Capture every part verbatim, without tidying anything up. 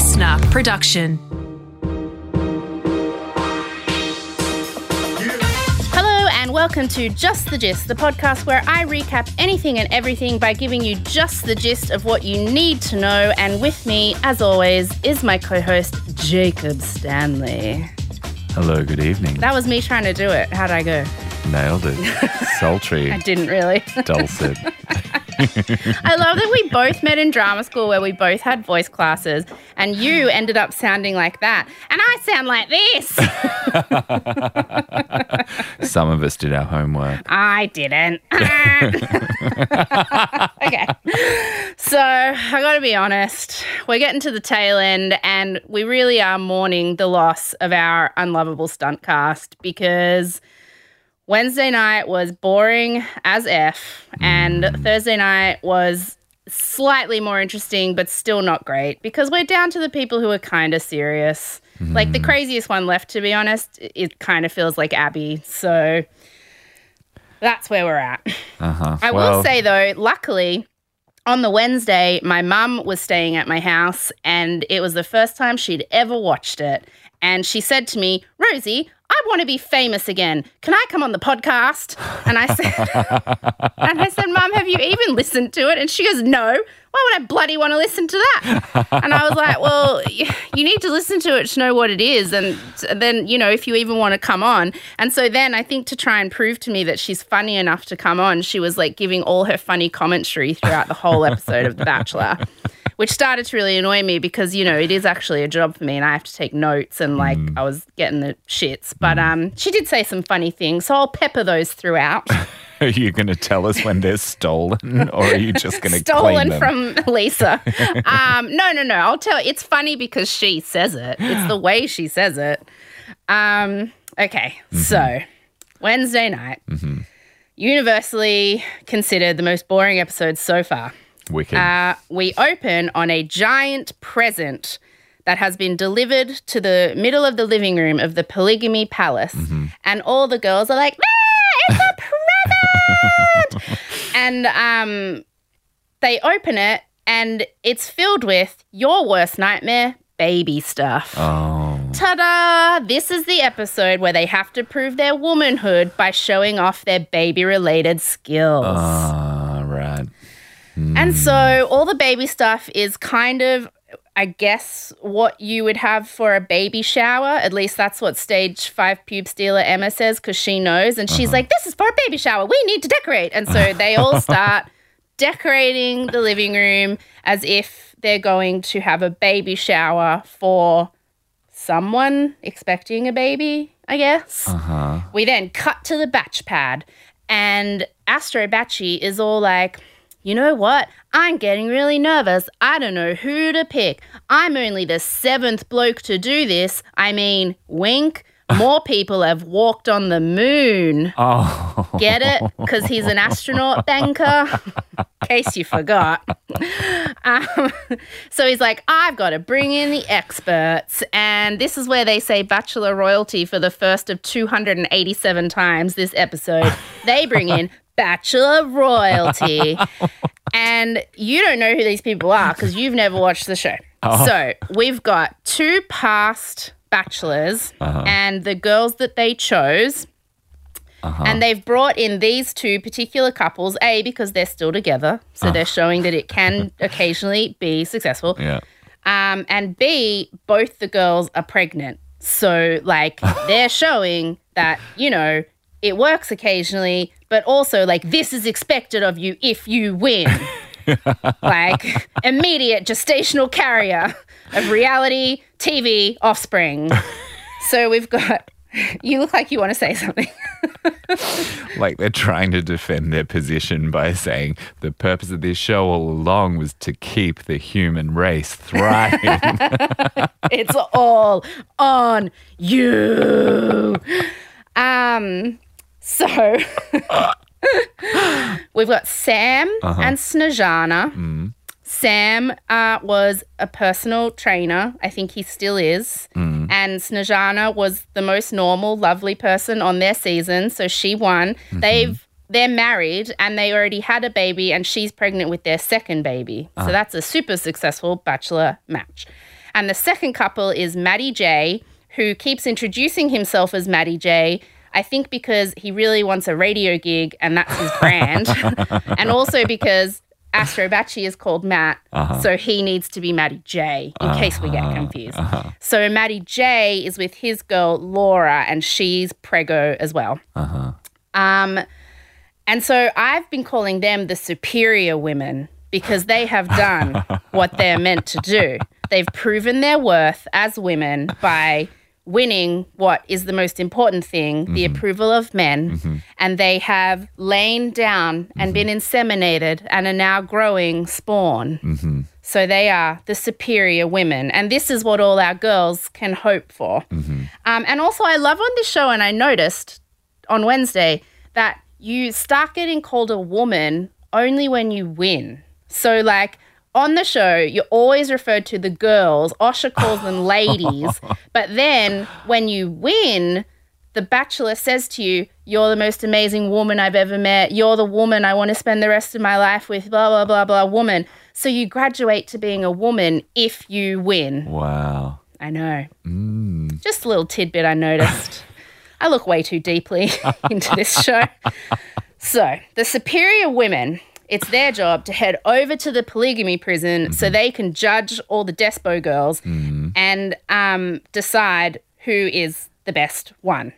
Snuff Production. Hello and welcome to Just The Gist, the podcast where I recap anything and everything by giving you just the gist of what you need to know. And with me, as always, is my co-host, Jacob Stanley. Hello, good evening. That was me trying to do it. How'd I go? Nailed it. Sultry. I didn't really. Dulcet. I love that we both met in drama school where we both had voice classes and you ended up sounding like that and I sound like this. Some of us did our homework. I didn't. Okay. So I got to be honest, we're getting to the tail end and we really are mourning the loss of our Unlovable Stuntcast because Wednesday night was boring as F, and mm. Thursday night was slightly more interesting but still not great because we're down to the people who are kind of serious. Mm. Like the craziest one left, to be honest, it kind of feels like Abby. So that's where we're at. Uh-huh. I well, will say, though, luckily on the Wednesday, my mum was staying at my house and it was the first time she'd ever watched it. And she said to me, Rosie, I want to be famous again. Can I come on the podcast? And I said, and I said, Mum, have you even listened to it? And she goes, no. Why would I bloody want to listen to that? And I was like, well, you need to listen to it to know what it is. And then, you know, if you even want to come on. And so then I think to try and prove to me that she's funny enough to come on, she was like giving all her funny commentary throughout the whole episode of The Bachelor, which started to really annoy me because, you know, it is actually a job for me and I have to take notes and like mm. I was getting the shits. But um, she did say some funny things, so I'll pepper those throughout. Are you going to tell us when they're stolen or are you just going to claim them? Stolen from Lisa. Um, no, no, no. I'll tell. It's funny because she says it. It's the way she says it. Um, okay. Mm-hmm. So Wednesday night, mm-hmm. universally considered the most boring episode so far. Wicked. Uh, we open on a giant present that has been delivered to the middle of the living room of the Polygamy Palace. Mm-hmm. And all the girls are like, ah, it's a present. And um, they open it and it's filled with your worst nightmare, baby stuff. Oh. Ta-da! This is the episode where they have to prove their womanhood by showing off their baby-related skills. Ah, uh, right. Mm. And so all the baby stuff is kind of, I guess, what you would have for a baby shower. At least that's what stage five pube stealer Emma says because she knows. And she's uh-huh. like, this is for a baby shower. We need to decorate. And so they all start decorating the living room as if they're going to have a baby shower for someone expecting a baby, I guess. Uh-huh. We then cut to the batch pad and Astro Bachi is all like, you know what? I'm getting really nervous. I don't know who to pick. I'm only the seventh bloke to do this. I mean, wink, more people have walked on the moon. Oh. Get it? Because he's an astronaut banker, in case you forgot. Um, so he's like, I've got to bring in the experts. And this is where they say Bachelor royalty for the first of two hundred eighty-seven times this episode. They bring in Bachelor royalty. And you don't know who these people are because you've never watched the show. Oh. So we've got two past bachelors uh-huh. and the girls that they chose. Uh-huh. And they've brought in these two particular couples, A, because they're still together. So uh-huh. they're showing that it can occasionally be successful. Yeah. Um, and B, both the girls are pregnant. So like they're showing that, you know, it works occasionally, but also like this is expected of you if you win. Like immediate gestational carrier of reality T V offspring. So we've got, you look like you want to say something. Like they're trying to defend their position by saying the purpose of this show all along was to keep the human race thriving. It's all on you. Um, so we've got Sam uh-huh. and Snezhana. Mm. Sam uh, was a personal trainer. I think he still is. Mm. And Snezhana was the most normal, lovely person on their season. So she won. Mm-hmm. They've, they're married and they already had a baby and she's pregnant with their second baby. Uh-huh. So that's a super successful bachelor match. And the second couple is Matty J, who keeps introducing himself as Matty J, I think because he really wants a radio gig and that's his brand. And also because Astro Bachi is called Matt, uh-huh. so he needs to be Matty J in uh-huh. case we get confused. Uh-huh. So Matty J is with his girl Laura and she's prego as well. Uh-huh. Um, and so I've been calling them the superior women because they have done what they're meant to do. They've proven their worth as women by winning what is the most important thing, mm-hmm. the approval of men, mm-hmm. and they have lain down and mm-hmm. been inseminated and are now growing spawn. Mm-hmm. So they are the superior women, and this is what all our girls can hope for. Mm-hmm. Um, and also I love on this show, and I noticed on Wednesday that you start getting called a woman only when you win. So like, on the show, you're always referred to the girls. Osher calls them ladies. But then when you win, the Bachelor says to you, you're the most amazing woman I've ever met. You're the woman I want to spend the rest of my life with, blah, blah, blah, blah, woman. So you graduate to being a woman if you win. Wow. I know. Mm. Just a little tidbit I noticed. I look way too deeply into this show. So the superior women... It's their job to head over to the polygamy prison mm-hmm. so they can judge all the despo girls mm-hmm. and um, decide who is the best one.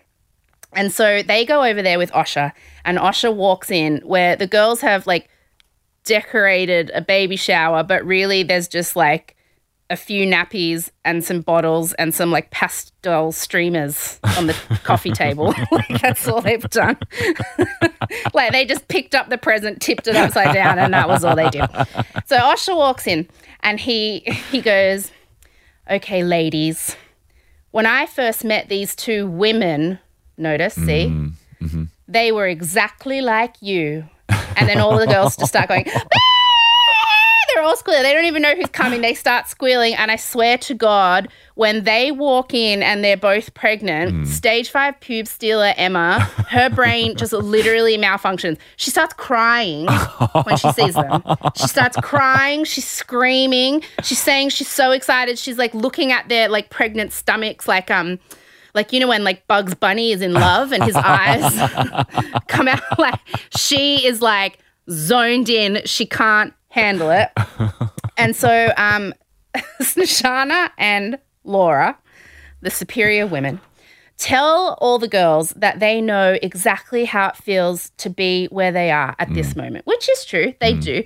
And so they go over there with Osher, and Osher walks in where the girls have like decorated a baby shower, but really there's just like a few nappies and some bottles and some like pastel streamers on the coffee table. Like, that's all they've done. Like, they just picked up the present, tipped it upside down, and that was all they did. So Osher walks in and he he goes, okay, ladies, when I first met these two women, notice, see, mm-hmm. they were exactly like you. And then all the girls just start going, ah! They're all squealing. They don't even know who's coming. They start squealing, and I swear to God, when they walk in and they're both pregnant, mm. stage five pube stealer Emma, her brain just literally malfunctions. She starts crying when she sees them. She starts crying. She's screaming. She's saying she's so excited. She's like looking at their like pregnant stomachs, like um. Like, you know, when like Bugs Bunny is in love and his eyes come out, like she is like zoned in. She can't handle it. And so um, Snezhana and Laura, the superior women, tell all the girls that they know exactly how it feels to be where they are at mm. this moment, which is true. They mm. do.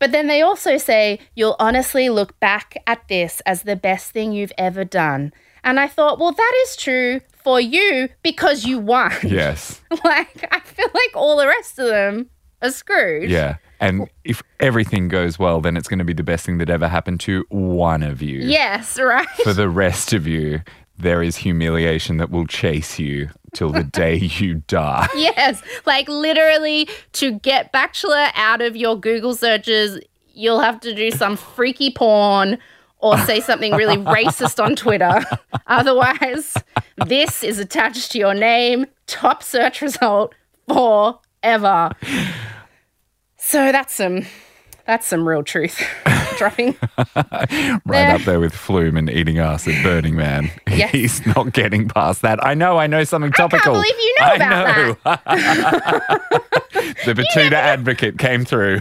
But then they also say, you'll honestly look back at this as the best thing you've ever done. And I thought, well, that is true for you because you won. Yes. Like, I feel like all the rest of them are screwed. Yeah. And if everything goes well, then it's going to be the best thing that ever happened to one of you. Yes, right. For the rest of you, there is humiliation that will chase you till the day you die. Yes, like literally to get Bachelor out of your Google searches, you'll have to do some freaky porn or say something really racist on Twitter. Otherwise, this is attached to your name, top search result forever. So that's some that's some real truth dropping. Right there. Up there with Flume and eating ass at Burning Man. Yes. He's not getting past that. I know, I know something topical. I can't believe you know I about know. That. The Batuta advocate came through.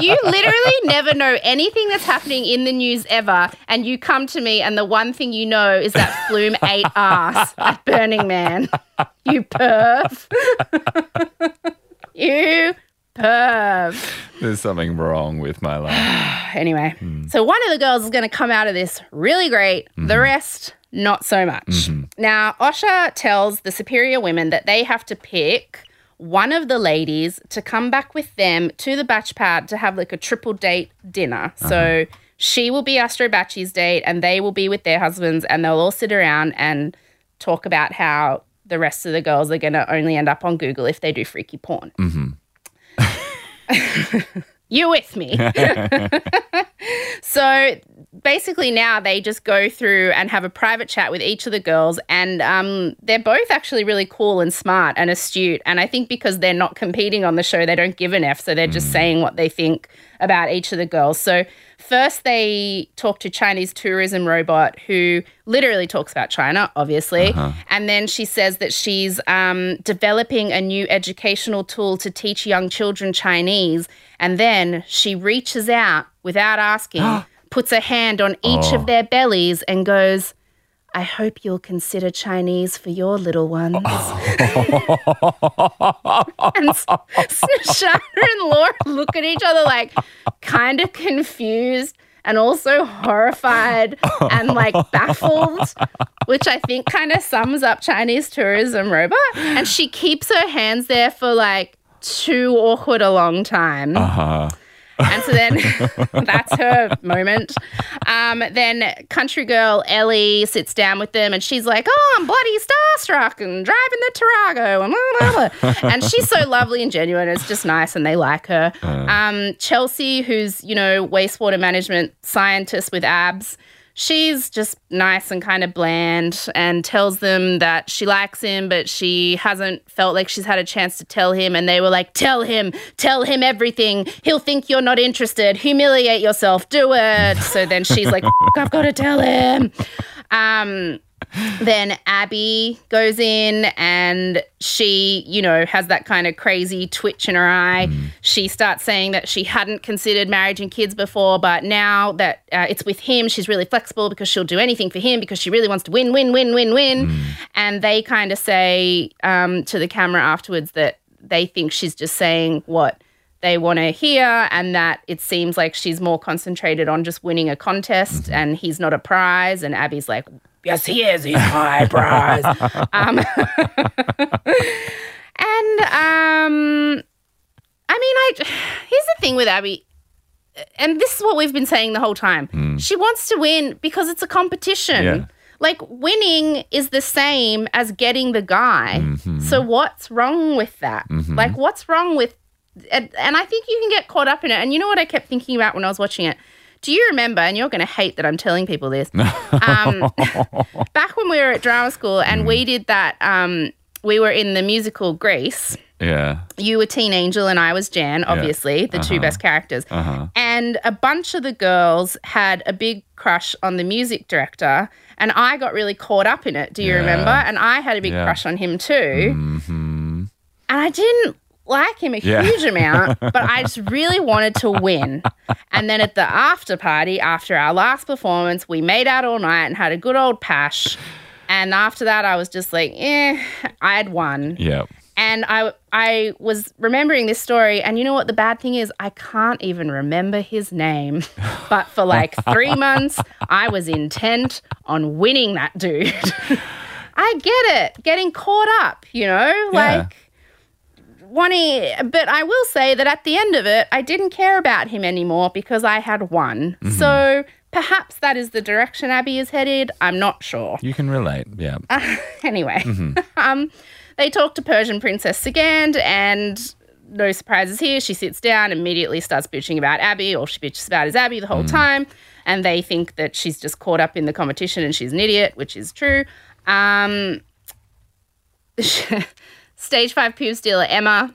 You literally never know anything that's happening in the news ever, and you come to me and the one thing you know is that Flume ate ass at Burning Man. You perv. You perv. There's something wrong with my life. Anyway, mm. so one of the girls is going to come out of this really great. Mm-hmm. The rest, not so much. Mm-hmm. Now, Osher tells the superior women that they have to pick one of the ladies to come back with them to the batch pad to have like a triple date dinner. Uh-huh. So she will be Astro Bachi's date and they will be with their husbands, and they'll all sit around and talk about how the rest of the girls are going to only end up on Google if they do freaky porn. Mm-hmm. You with me? So basically now they just go through and have a private chat with each of the girls, and um, they're both actually really cool and smart and astute, and I think because they're not competing on the show, they don't give an F, so they're mm. just saying what they think about each of the girls. So first they talk to Chinese tourism robot who literally talks about China, obviously, uh-huh. and then she says that she's um, developing a new educational tool to teach young children Chinese, and then she reaches out without asking, puts a hand on each oh. of their bellies and goes, "I hope you'll consider Chinese for your little ones." And Snezhana and Laura look at each other like kind of confused and also horrified and like baffled, which I think kind of sums up Chinese tourism robot. And she keeps her hands there for like too awkward a long time. Uh-huh. And so then that's her moment. Um, then country girl Ellie sits down with them and she's like, "Oh, I'm bloody starstruck and driving the Tarago and blah, blah, blah." And she's so lovely and genuine. It's just nice and they like her. Um, Chelsea, who's, you know, wastewater management scientist with abs, she's just nice and kind of bland and tells them that she likes him, but she hasn't felt like she's had a chance to tell him. And they were like, tell him, tell him everything. He'll think you're not interested. Humiliate yourself. Do it. So then she's like, I've got to tell him. Um, then Abby goes in and she, you know, has that kind of crazy twitch in her eye. Mm. She starts saying that she hadn't considered marriage and kids before, but now that uh, it's with him, she's really flexible because she'll do anything for him because she really wants to win, win, win, win, win. Mm. And they kind of say um, to the camera afterwards that they think she's just saying what they want to hear and that it seems like she's more concentrated on just winning a contest mm. and he's not a prize. And Abby's like, yes, he is. He's my prize. um, and, um, I mean, I here's the thing with Abby, and this is what we've been saying the whole time. Mm. She wants to win because it's a competition. Yeah. Like, winning is the same as getting the guy. Mm-hmm. So what's wrong with that? Mm-hmm. Like, what's wrong with and, and I think you can get caught up in it. And you know what I kept thinking about when I was watching it? Do you remember, and you're going to hate that I'm telling people this, um, back when we were at drama school and mm. we did that, um, we were in the musical Grease. Yeah. You were Teen Angel and I was Jan, obviously, yeah. the uh-huh. two best characters. Uh-huh. And a bunch of the girls had a big crush on the music director and I got really caught up in it, do you yeah. remember? And I had a big yeah. crush on him too. Mm-hmm. And I didn't like him a yeah. huge amount, but I just really wanted to win. And then at the after party, after our last performance, we made out all night and had a good old pash. And after that, I was just like, eh, I'd won. Yeah. And I I was remembering this story, and you know what the bad thing is? I can't even remember his name. But for like three months, I was intent on winning that dude. I get it, getting caught up, you know, like... Yeah. One, but I will say that at the end of it, I didn't care about him anymore because I had won. Mm-hmm. So perhaps that is the direction Abby is headed. I'm not sure. You can relate, yeah. Uh, anyway, mm-hmm. um, they talk to Persian Princess Sagand and no surprises here. She sits down and immediately starts bitching about Abby. All she bitches about is Abby the whole mm. time. And they think that she's just caught up in the competition and she's an idiot, which is true. Um... Stage five poo stealer Emma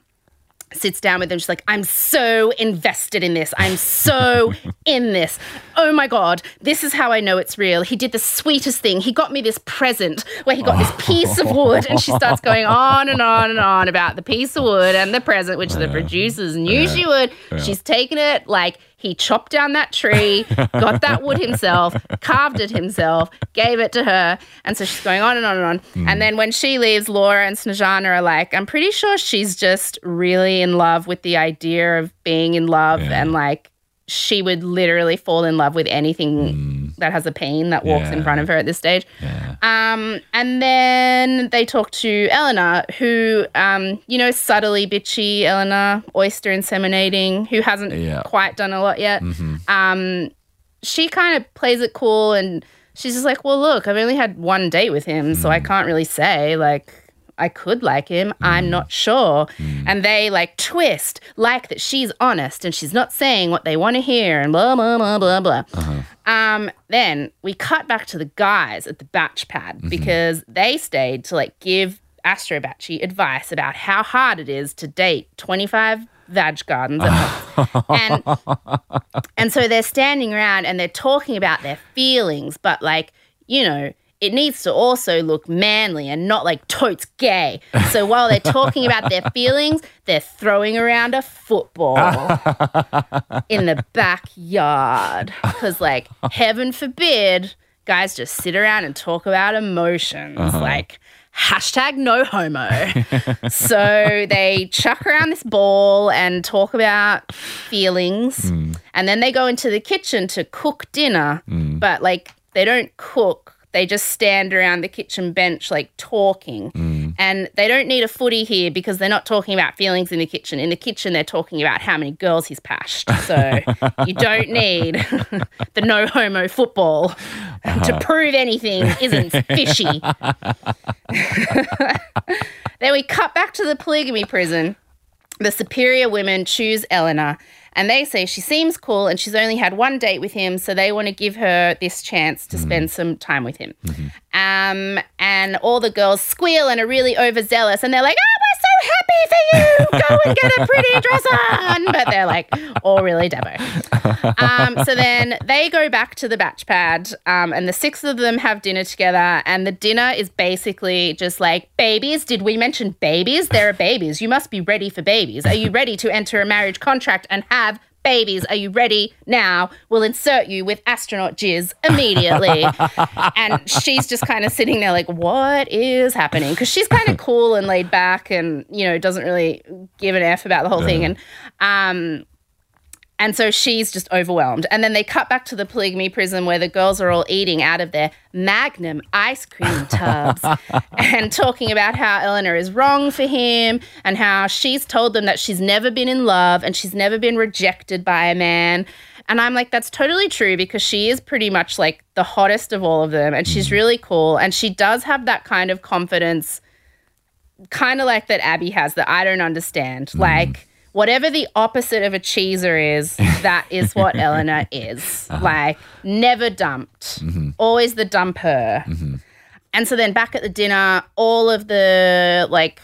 sits down with them. She's like, I'm so invested in this. I'm so in this. Oh, my God. This is how I know it's real. He did the sweetest thing. He got me this present where he got this piece of wood. And she starts going on and on and on about the piece of wood and the present, which the producers knew yeah. she would. Yeah. She's taken it like... He chopped down that tree, got that wood himself, carved it himself, gave it to her. And so she's going on and on and on. Mm. And then when she leaves, Laura and Snezhana are like, I'm pretty sure she's just really in love with the idea of being in love. Yeah. And like she would literally fall in love with anything mm. that has a peen that walks yeah. in front of her at this stage. Yeah. Um, and then they talk to Eleanor, who, um, you know, subtly bitchy Eleanor, oyster inseminating, who hasn't yeah. quite done a lot yet. Mm-hmm. Um, she kind of plays it cool and she's just like, well, look, I've only had one date with him, mm. so I can't really say, like, I could like him. Mm. I'm not sure. Mm. And they like twist, like that she's honest and she's not saying what they want to hear and blah, blah, blah, blah, blah. Uh-huh. Um, then we cut back to the guys at the batch pad mm-hmm. because they stayed to like give Astro Bachi advice about how hard it is to date twenty-five vag gardens at once. and, and so they're standing around and they're talking about their feelings, but like, you know, it needs to also look manly and not like totes gay. So while they're talking about their feelings, they're throwing around a football in the backyard because like heaven forbid guys just sit around and talk about emotions uh-huh. like hashtag no homo. So they chuck around this ball and talk about feelings mm. and then they go into the kitchen to cook dinner mm. but like they don't cook. They just stand around the kitchen bench like talking mm. and they don't need a footy here because they're not talking about feelings in the kitchen. In the kitchen, they're talking about how many girls he's pashed. So you don't need the no homo football uh-huh. to prove anything isn't fishy. Then we cut back to the polygamy prison. The superior women choose Eleanor. And they say she seems cool and she's only had one date with him, so they want to give her this chance to mm-hmm. spend some time with him. Mm-hmm. Um, and all the girls squeal and are really overzealous and they're like, oh, we're so happy for you. Go and get a pretty dress on. But they're like, all really demo. Um, so then they go back to the batch pad um, and the six of them have dinner together and the dinner is basically just like, babies, did we mention babies? There are babies. You must be ready for babies. Are you ready to enter a marriage contract and have babies? Are you ready? Now we'll insert you with astronaut jizz immediately. And she's just kind of sitting there like, what is happening? Because she's kind of cool and laid back and, you know, doesn't really give an F about the whole yeah. thing. And um, and so she's just overwhelmed. And then they cut back to the polygamy prison where the girls are all eating out of their Magnum ice cream tubs and talking about how Eleanor is wrong for him and how she's told them that she's never been in love and she's never been rejected by a man. And I'm like, that's totally true because she is pretty much like the hottest of all of them and she's really cool and she does have that kind of confidence, kind of like that Abby has, that I don't understand. Mm. Like, whatever the opposite of a cheeser is, that is what Eleanor is. Uh-huh. Like, never dumped, mm-hmm. always the dumper. Mm-hmm. And so then back at the dinner, all of the, like,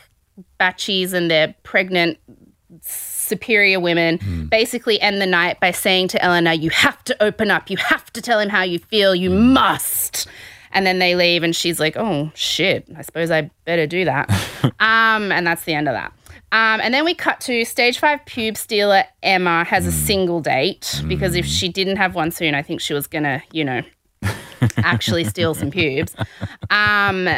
Bachis and their pregnant superior women mm. basically end the night by saying to Eleanor, you have to open up, you have to tell him how you feel, you must. And then they leave and she's like, oh, shit, I suppose I better do that. um, and that's the end of that. Um, and then we cut to stage five pube stealer Emma has a single date because if she didn't have one soon, I think she was going to, you know, actually steal some pubes. Um,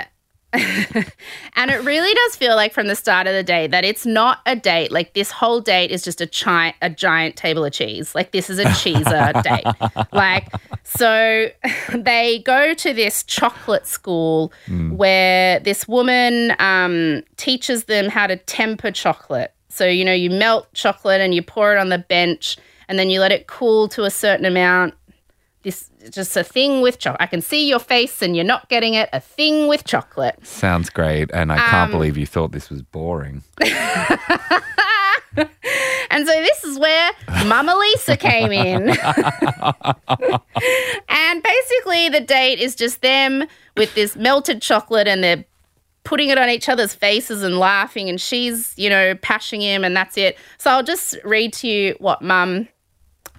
and it really does feel like from the start of the day that it's not a date. Like this whole date is just a, chi- a giant table of cheese. Like this is a cheeser date. Like so they go to this chocolate school mm. where this woman um, teaches them how to temper chocolate. So, you know, you melt chocolate and you pour it on the bench and then you let it cool to a certain amount. This just a thing with chocolate. I can see your face and you're not getting it. A thing with chocolate. Sounds great. And I can't um, believe you thought this was boring. And so this is where Mama Lisa came in. And basically the date is just them with this melted chocolate and they're putting it on each other's faces and laughing and she's, you know, pashing him and that's it. So I'll just read to you what Mum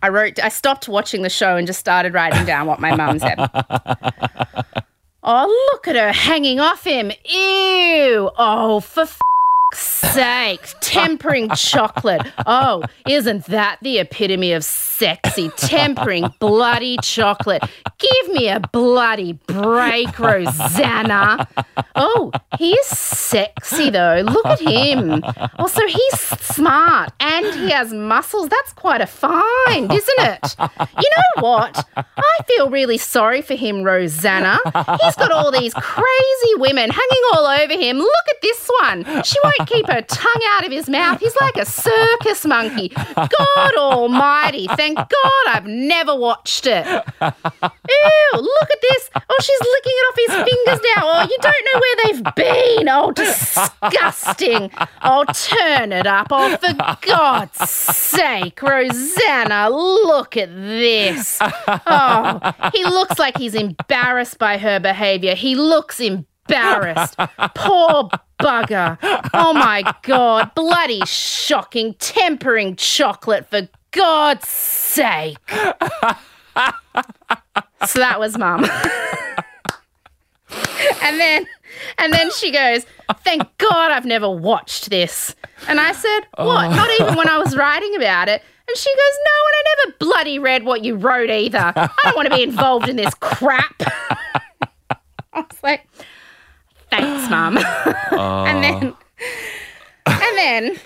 I wrote. I stopped watching the show and just started writing down what my mum said. Oh, look at her hanging off him. Ew. Oh, for f- sake. Tempering chocolate. Oh, isn't that the epitome of sexy? Tempering bloody chocolate. Give me a bloody break, Rosanna. Oh, he's sexy though. Look at him. Also, he's smart and he has muscles. That's quite a find, isn't it? You know what? I feel really sorry for him, Rosanna. He's got all these crazy women hanging all over him. Look at this one. She won't to keep her tongue out of his mouth. He's like a circus monkey. God almighty, thank God I've never watched it. Ew, look at this. Oh, she's licking it off his fingers now. Oh, you don't know where they've been. Oh, disgusting. Oh, turn it up. Oh, for God's sake, Rosanna, look at this. Oh, he looks like he's embarrassed by her behaviour. He looks embarrassed. Embarrassed. Poor bugger. Oh, my God. Bloody shocking, tempering chocolate, for God's sake. So that was Mum. And then and then she goes, thank God I've never watched this. And I said, what? Oh. Not even when I was writing about it. And she goes, no, and I never bloody read what you wrote either. I don't want to be involved in this crap. I was like, thanks, Mum. Uh. and then and then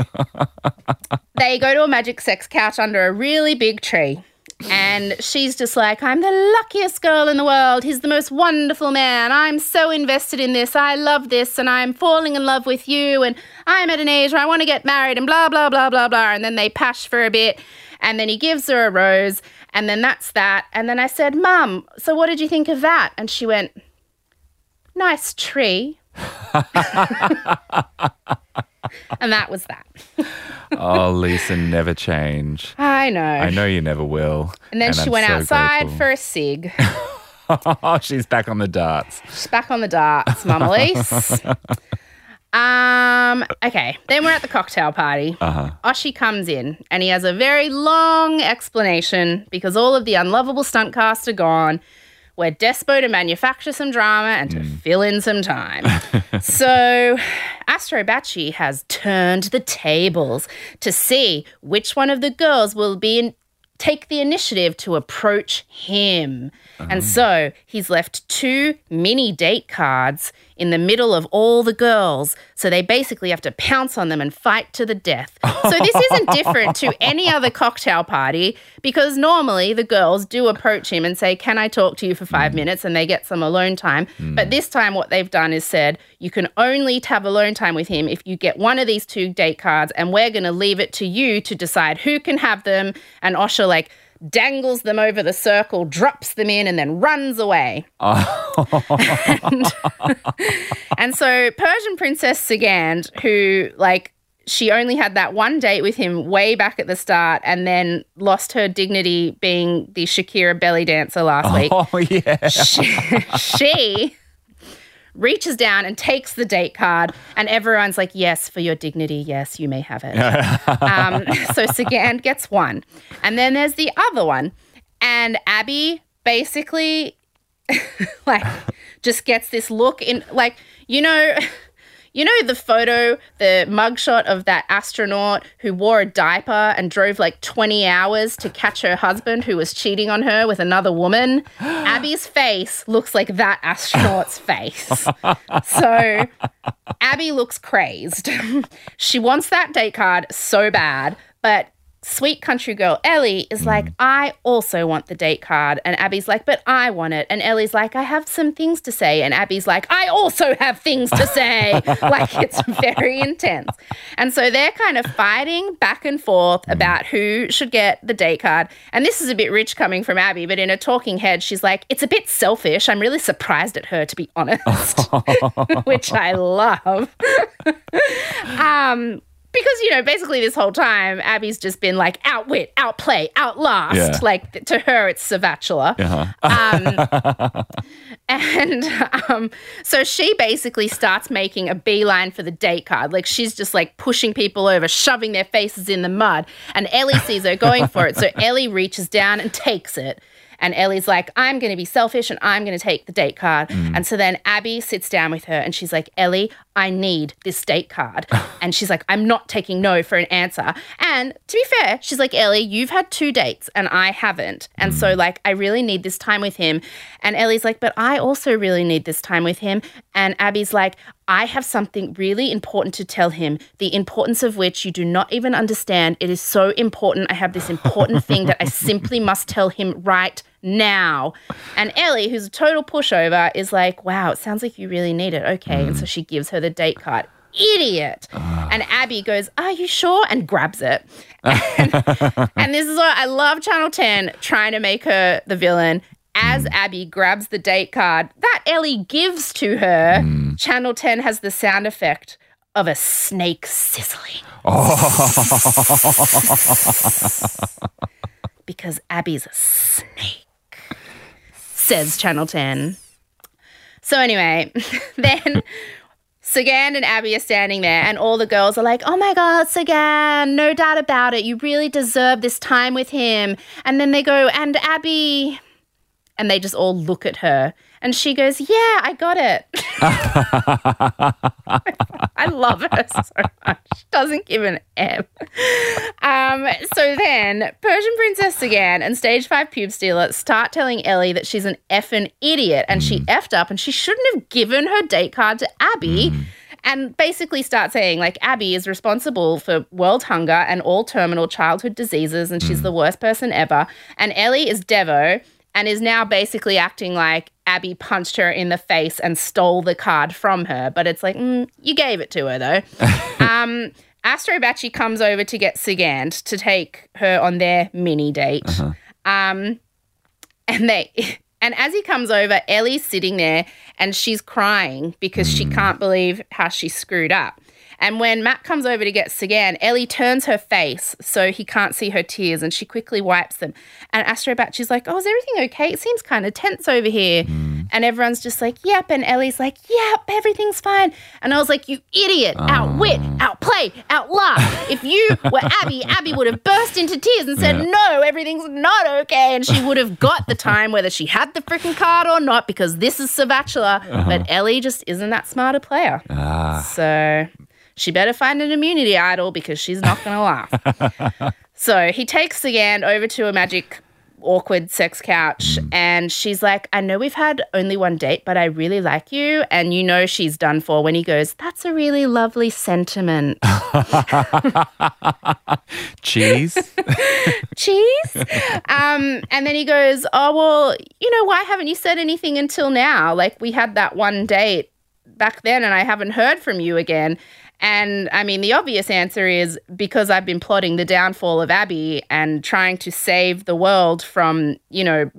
they go to a magic sex couch under a really big tree. And she's just like, I'm the luckiest girl in the world. He's the most wonderful man. I'm so invested in this. I love this, and I'm falling in love with you, and I'm at an age where I want to get married, and blah, blah, blah, blah, blah. And then they pash for a bit, and then he gives her a rose, and then that's that. And then I said, Mum, so what did you think of that? And she went, nice tree. And that was that. Oh, Lisa, never change. I know. I know you never will. And then and she I'm went so outside grateful. For a cig. Oh, she's back on the darts. She's back on the darts, Mama Lise. Um, okay, then we're at the cocktail party. Uh-huh. Osher comes in and he has a very long explanation because all of the unlovable stunt cast are gone. We're despo to manufacture some drama and to mm. fill in some time. So Astro Bachi has turned the tables to see which one of the girls will be in, take the initiative to approach him. Oh. And so he's left two mini date cards in the middle of all the girls. So they basically have to pounce on them and fight to the death. So this isn't different to any other cocktail party because normally the girls do approach him and say, can I talk to you for five mm. minutes? And they get some alone time. Mm. But this time what they've done is said, you can only have alone time with him if you get one of these two date cards, and we're going to leave it to you to decide who can have them. And Osher, like, dangles them over the circle, drops them in, and then runs away. Oh. and, and so Persian Princess Sagand, who, like, she only had that one date with him way back at the start and then lost her dignity being the Shakira belly dancer last week. Oh, yeah. She, she reaches down and takes the date card, and everyone's like, yes, for your dignity, yes, you may have it. um, so Sagand gets one. And then there's the other one. And Abby basically like just gets this look in, like, you know, you know the photo, the mugshot of that astronaut who wore a diaper and drove like twenty hours to catch her husband who was cheating on her with another woman? Abby's face looks like that astronaut's face. So Abby looks crazed. She wants that date card so bad, but sweet country girl Ellie is like, mm. I also want the date card. And Abby's like, but I want it. And Ellie's like, I have some things to say. And Abby's like, I also have things to say. Like, it's very intense. And so they're kind of fighting back and forth mm. about who should get the date card. And this is a bit rich coming from Abby, but in her talking head, she's like, it's a bit selfish. I'm really surprised at her, to be honest, which I love. um, Because, you know, basically this whole time, Abby's just been like outwit, outplay, outlast. Yeah. Like, to her, it's Savatula. Uh-huh. Um, and um, so she basically starts making a beeline for the date card. Like, she's just like pushing people over, shoving their faces in the mud. And Ellie sees her going for it. So Ellie reaches down and takes it. And Ellie's like, I'm going to be selfish and I'm going to take the date card. Mm. And so then Abby sits down with her and she's like, Ellie, I need this date card. And she's like, I'm not taking no for an answer. And to be fair, she's like, Ellie, you've had two dates and I haven't. And mm. so, like, I really need this time with him. And Ellie's like, but I also really need this time with him. And Abby's like, I have something really important to tell him, the importance of which you do not even understand. It is so important. I have this important thing that I simply must tell him right now. And Ellie, who's a total pushover, is like, wow, it sounds like you really need it. Okay. Mm. And so she gives her the date card. idiot. Uh. And Abby goes, are you sure? And grabs it. And, and this is what I love, Channel ten trying to make her the villain. As mm. Abby grabs the date card that Ellie gives to her, mm. Channel ten has the sound effect of a snake sizzling. Oh. Because Abby's a snake, says Channel ten. So anyway, then Sagan and Abby are standing there and all the girls are like, oh my God, Sagan, no doubt about it. You really deserve this time with him. And then they go, and Abby... And they just all look at her. And she goes, yeah, I got it. I love her so much. She doesn't give an F. Um, so then Persian Princess Sagan and Stage five Pube Stealer start telling Ellie that she's an effing idiot and she effed up and she shouldn't have given her date card to Abby, and basically start saying, like, Abby is responsible for world hunger and all terminal childhood diseases and she's the worst person ever. And Ellie is Devo, and is now basically acting like Abby punched her in the face and stole the card from her. But it's like, mm, you gave it to her, though. um, Astro Bachi comes over to get Sagan to take her on their mini date. Uh-huh. Um, and they, and as he comes over, Ellie's sitting there and she's crying because mm. she can't believe how she screwed up. And when Matt comes over to get Sagan, Ellie turns her face so he can't see her tears and she quickly wipes them. And Astro Bachi's like, oh, is everything okay? It seems kind of tense over here. Mm. And everyone's just like, yep. And Ellie's like, yep, everything's fine. And I was like, you idiot, oh. outwit, outplay, outlaugh. If you were Abby, Abby would have burst into tears and said, yeah. no, everything's not okay. And she would have got the time whether she had the freaking card or not because this is The Bachelor. Uh-huh. But Ellie just isn't that smart a player. Ah. So... she better find an immunity idol because she's not going to laugh. So he takes Sagan over to a magic, awkward sex couch and she's like, I know we've had only one date, but I really like you. And you know she's done for when he goes, that's a really lovely sentiment. Cheese. Cheese. Um, and then he goes, oh, well, you know, why haven't you said anything until now? Like we had that one date back then and I haven't heard from you again. And, I mean, the obvious answer is because I've been plotting the downfall of Abby and trying to save the world from, you know,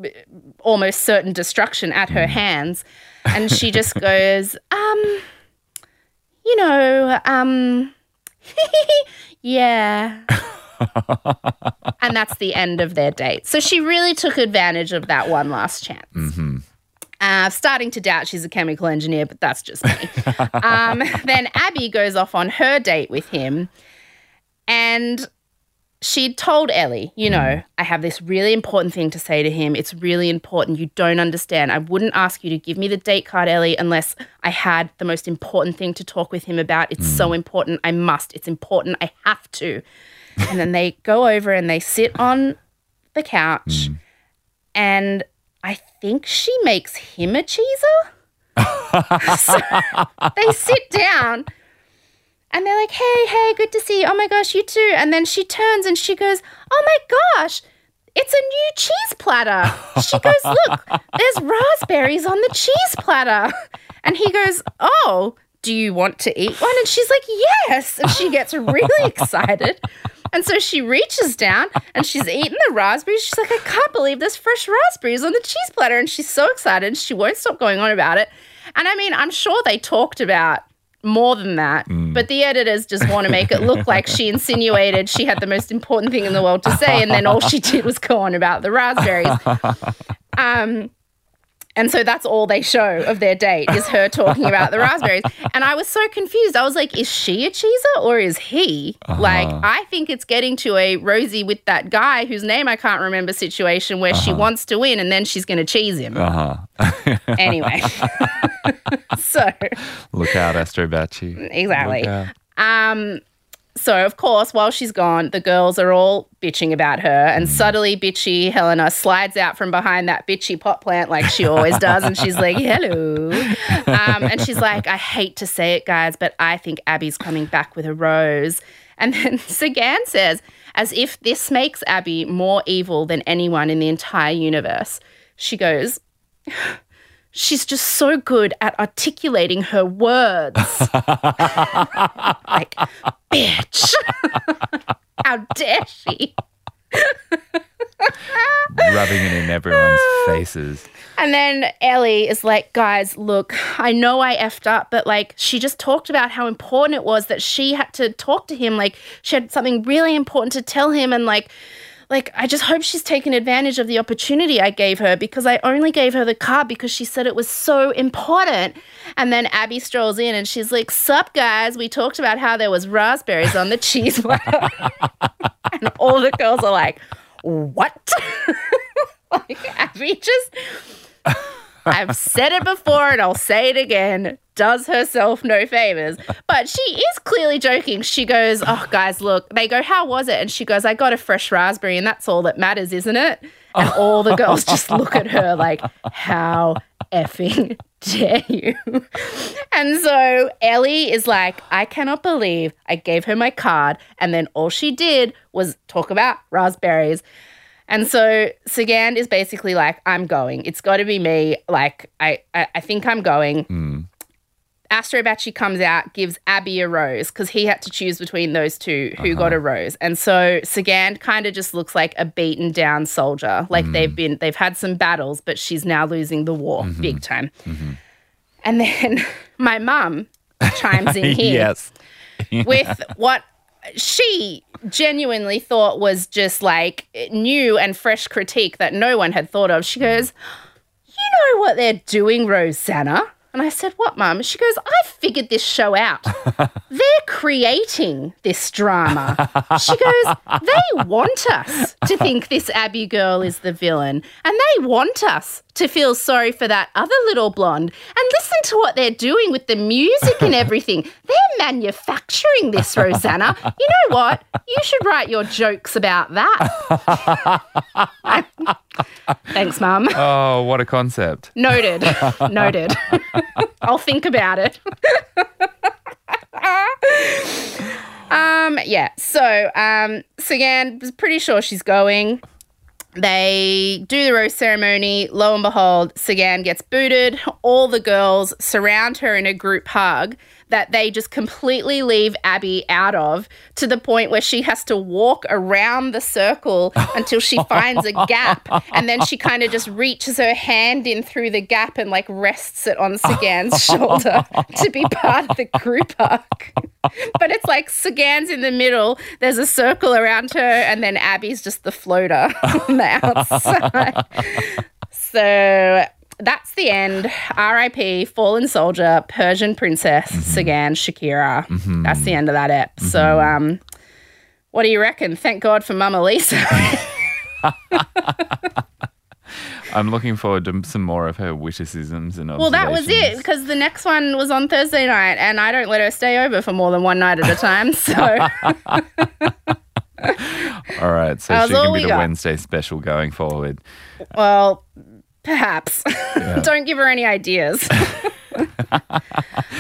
almost certain destruction at her hands. And she just goes, um, you know, um, yeah. And that's the end of their date. So she really took advantage of that one last chance. Mm-hmm. Uh, starting to doubt she's a chemical engineer, but that's just me. um, then Abby goes off on her date with him and she told Ellie, you know, mm. I have this really important thing to say to him. It's really important. You don't understand. I wouldn't ask you to give me the date card, Ellie, unless I had the most important thing to talk with him about. It's mm. so important. I must. It's important. I have to. And then they go over and they sit on the couch mm. and I think she makes him a cheeser. So they sit down and they're like, hey, hey, good to see you. Oh, my gosh, you too. And then she turns and she goes, oh, my gosh, it's a new cheese platter. She goes, look, there's raspberries on the cheese platter. And he goes, oh, do you want to eat one? And she's like, yes. And she gets really excited. And so she reaches down and she's eating the raspberries. She's like, I can't believe there's fresh raspberries on the cheese platter. And she's so excited. She won't stop going on about it. And, I mean, I'm sure they talked about more than that, mm. but the editors just want to make it look like she insinuated she had the most important thing in the world to say and then all she did was go on about the raspberries. Um And so that's all they show of their date is her talking about the raspberries. And I was so confused. I was like, is she a cheeser or is he? Uh-huh. Like, I think it's getting to a Rosie with that guy whose name I can't remember situation where uh-huh. she wants to win and then she's going to cheese him. Uh-huh. Anyway. So. Look out, Astro Bachi. Exactly. Um, so, of course, while she's gone, the girls are all bitching about her and mm. subtly bitchy Helena slides out from behind that bitchy pot plant like she always does and she's like, hello. Um, and she's like, I hate to say it, guys, but I think Abby's coming back with a rose. And then Sagan says, as if this makes Abby more evil than anyone in the entire universe. She goes, she's just so good at articulating her words. Like, bitch. How dare she? Rubbing it in everyone's faces. And then Ellie is like, guys, look, I know I effed up, but, like, she just talked about how important it was that she had to talk to him. Like, she had something really important to tell him, and, like, like I just hope she's taken advantage of the opportunity I gave her, because I only gave her the car because she said it was so important. And then Abby strolls in and she's like, sup, guys, we talked about how there was raspberries on the cheese. And all the girls are like, what? Like, Abby just, I've said it before and I'll say it again, does herself no favors. But she is clearly joking. She goes, oh, guys, look. They go, how was it? And she goes, I got a fresh raspberry and that's all that matters, isn't it? And all the girls just look at her like, how effing dare you? And so Ellie is like, I cannot believe I gave her my card and then all she did was talk about raspberries. And so Sagan is basically like, I'm going. It's got to be me. Like, I, I, I think I'm going. Mm. Astro Bachi comes out, gives Abby a rose because he had to choose between those two who uh-huh. got a rose. And so Sagan kind of just looks like a beaten down soldier. Like mm. they've been, they've had some battles, but she's now losing the war mm-hmm. big time. Mm-hmm. And then my mum chimes in here yes. with what she genuinely thought was just like new and fresh critique that no one had thought of. She goes, you know what they're doing, Rosanna? And I said, what, Mum? She goes, I figured this show out. They're creating this drama. She goes, they want us to think this Abby girl is the villain, and they want us to feel sorry for that other little blonde. And listen to what they're doing with the music and everything. They're manufacturing this, Rosanna. You know what? You should write your jokes about that. Thanks, Mum. Oh, what a concept. Noted. Noted. I'll think about it. um, yeah, so um, Sagan was pretty sure she's going. They do the rose ceremony. Lo and behold, Sagan gets booted. All the girls surround her in a group hug that they just completely leave Abby out of, to the point where she has to walk around the circle until she finds a gap, and then she kind of just reaches her hand in through the gap and, like, rests it on Sagan's shoulder to be part of the group hug. But it's like Sagan's in the middle, there's a circle around her, and then Abby's just the floater on the outside. So that's the end. R I P fallen soldier, Persian princess, mm-hmm. Sagan, Shakira. Mm-hmm. That's the end of that ep. Mm-hmm. So um, what do you reckon? Thank God for Mama Lisa. I'm looking forward to some more of her witticisms and observations. Well, that was it, because the next one was on Thursday night and I don't let her stay over for more than one night at a time. So... All right, so she can be the got. Wednesday special going forward. Well, perhaps. Yeah. Don't give her any ideas. So um,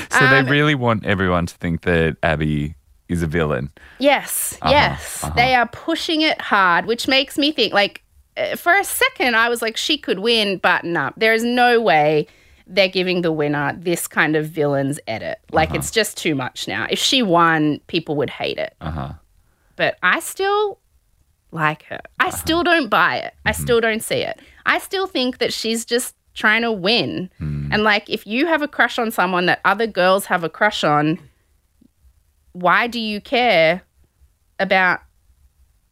they really want everyone to think that Abby is a villain. Yes, uh-huh, yes. Uh-huh. They are pushing it hard, which makes me think, like, for a second I was like, she could win, but no, there is no way they're giving the winner this kind of villain's edit. Like, uh-huh. It's just too much now. If she won, people would hate it. Uh-huh. But I still like her. I still don't buy it. I mm-hmm. still don't see it. I still think that she's just trying to win. Mm. And, like, if you have a crush on someone that other girls have a crush on, why do you care about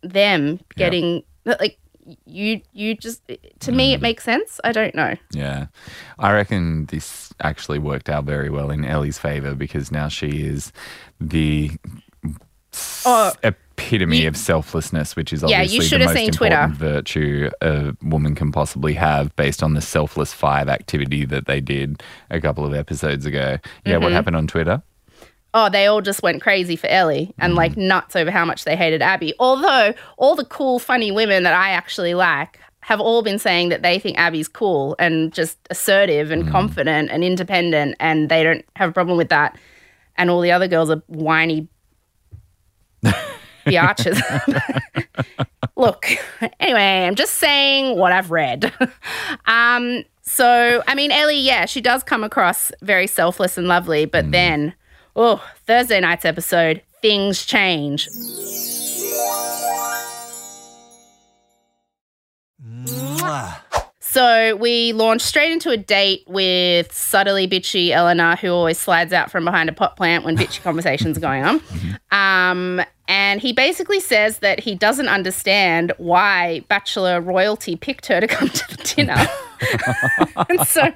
them getting yep. – like, you you just – to mm. me it makes sense. I don't know. Yeah. I reckon this actually worked out very well in Ellie's favour, because now she is the oh. – epitome you, of selflessness, which is obviously yeah, the most important Twitter. virtue a woman can possibly have, based on the selfless five activity that they did a couple of episodes ago. Yeah, mm-hmm. What happened on Twitter? Oh, they all just went crazy for Ellie and mm-hmm. like nuts over how much they hated Abby. Although all the cool, funny women that I actually like have all been saying that they think Abby's cool and just assertive and mm-hmm. confident and independent, and they don't have a problem with that. And all the other girls are whiny the arches. Look, anyway, I'm just saying what I've read. um, so, I mean, Ellie, yeah, she does come across very selfless and lovely, but mm. then, oh, Thursday night's episode, things change. Mwah. So we launch straight into a date with subtly bitchy Eleanor, who always slides out from behind a pot plant when bitchy conversations are going on. Um, and he basically says that he doesn't understand why Bachelor royalty picked her to come to the dinner. And so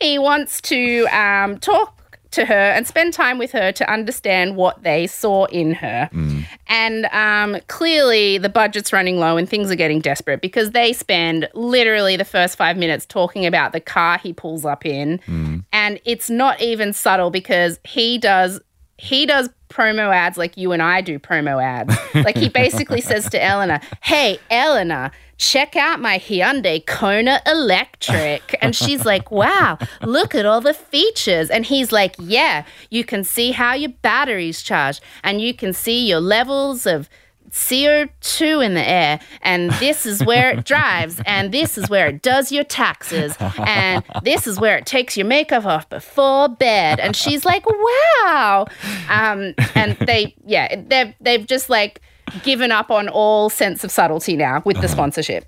he wants to um, talk to her and spend time with her to understand what they saw in her. Mm. And um, clearly the budget's running low and things are getting desperate because they spend literally the first five minutes talking about the car he pulls up in. Mm. And it's not even subtle because he does he does promo ads like you and I do promo ads. Like he basically says to Eleanor, hey, Eleanor, check out my Hyundai Kona Electric. And she's like, wow, look at all the features. And he's like, yeah, you can see how your battery's charged and you can see your levels of C O two in the air and this is where it drives and this is where it does your taxes and this is where it takes your makeup off before bed. And she's like, wow. Um, and they, yeah, they've, they've just like given up on all sense of subtlety now with the sponsorship.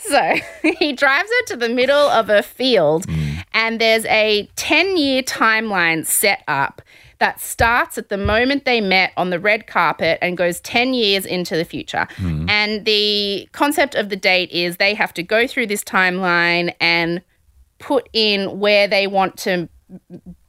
So he drives her to the middle of a field mm. and there's a ten-year timeline set up that starts at the moment they met on the red carpet and goes ten years into the future. Mm. And the concept of the date is they have to go through this timeline and put in where they want to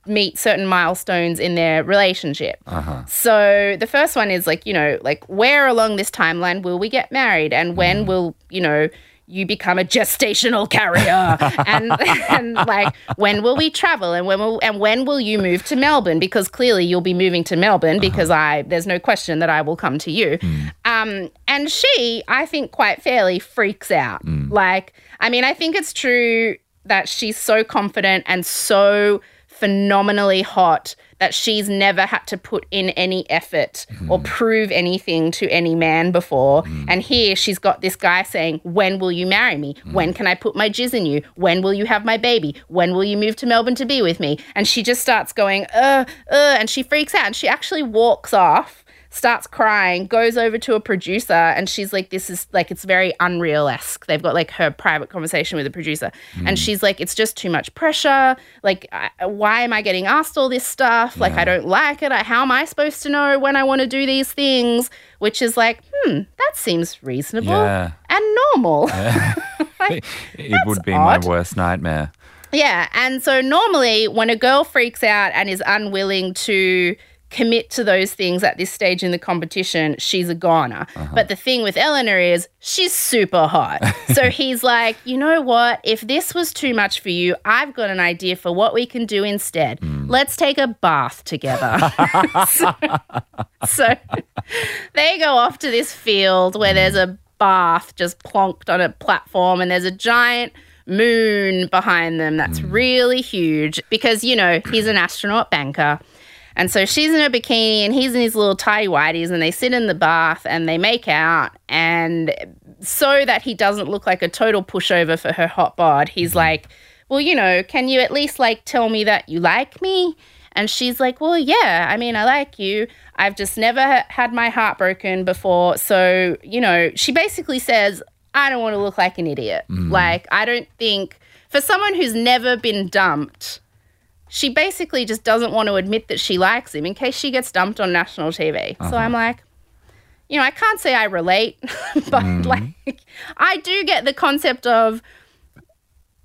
meet certain milestones in their relationship. Uh-huh. So the first one is like, you know, like where along this timeline will we get married and when mm. will, you know, you become a gestational carrier, and, and like when will we travel, and when will and when will you move to Melbourne? Because clearly you'll be moving to Melbourne because uh-huh. I there's no question that I will come to you. Mm. Um, and she, I think, quite fairly freaks out. Mm. Like, I mean, I think it's true that she's so confident and so phenomenally hot that she's never had to put in any effort mm. or prove anything to any man before. Mm. And here she's got this guy saying, when will you marry me? Mm. When can I put my jizz in you? When will you have my baby? When will you move to Melbourne to be with me? And she just starts going, uh, uh, and she freaks out. And she actually walks off, starts crying, goes over to a producer, and she's like, this is like, it's very Unreal-esque. They've got like her private conversation with the producer. Mm. And she's like, it's just too much pressure. Like, I, why am I getting asked all this stuff? Yeah. Like, I don't like it. I, how am I supposed to know when I want to do these things? Which is like, hmm, that seems reasonable yeah. and normal. Yeah. Like, it would be odd. My worst nightmare. Yeah. And so normally when a girl freaks out and is unwilling to commit to those things at this stage in the competition, she's a goner. Uh-huh. But the thing with Eleanor is she's super hot. So he's like, you know what? If this was too much for you, I've got an idea for what we can do instead. Mm. Let's take a bath together. so, so they go off to this field where mm. there's a bath just plonked on a platform and there's a giant moon behind them that's mm. really huge because, you know, he's an astronaut banker. And so she's in her bikini and he's in his little tighty-whities and they sit in the bath and they make out. And so that he doesn't look like a total pushover for her hot bod, he's like, well, you know, can you at least like tell me that you like me? And she's like, well, yeah, I mean, I like you. I've just never ha- had my heart broken before. So, you know, she basically says, I don't want to look like an idiot. Mm. Like, I don't think, for someone who's never been dumped, she basically just doesn't want to admit that she likes him in case she gets dumped on national T V. Uh-huh. So I'm like, you know, I can't say I relate, but mm. like I do get the concept of,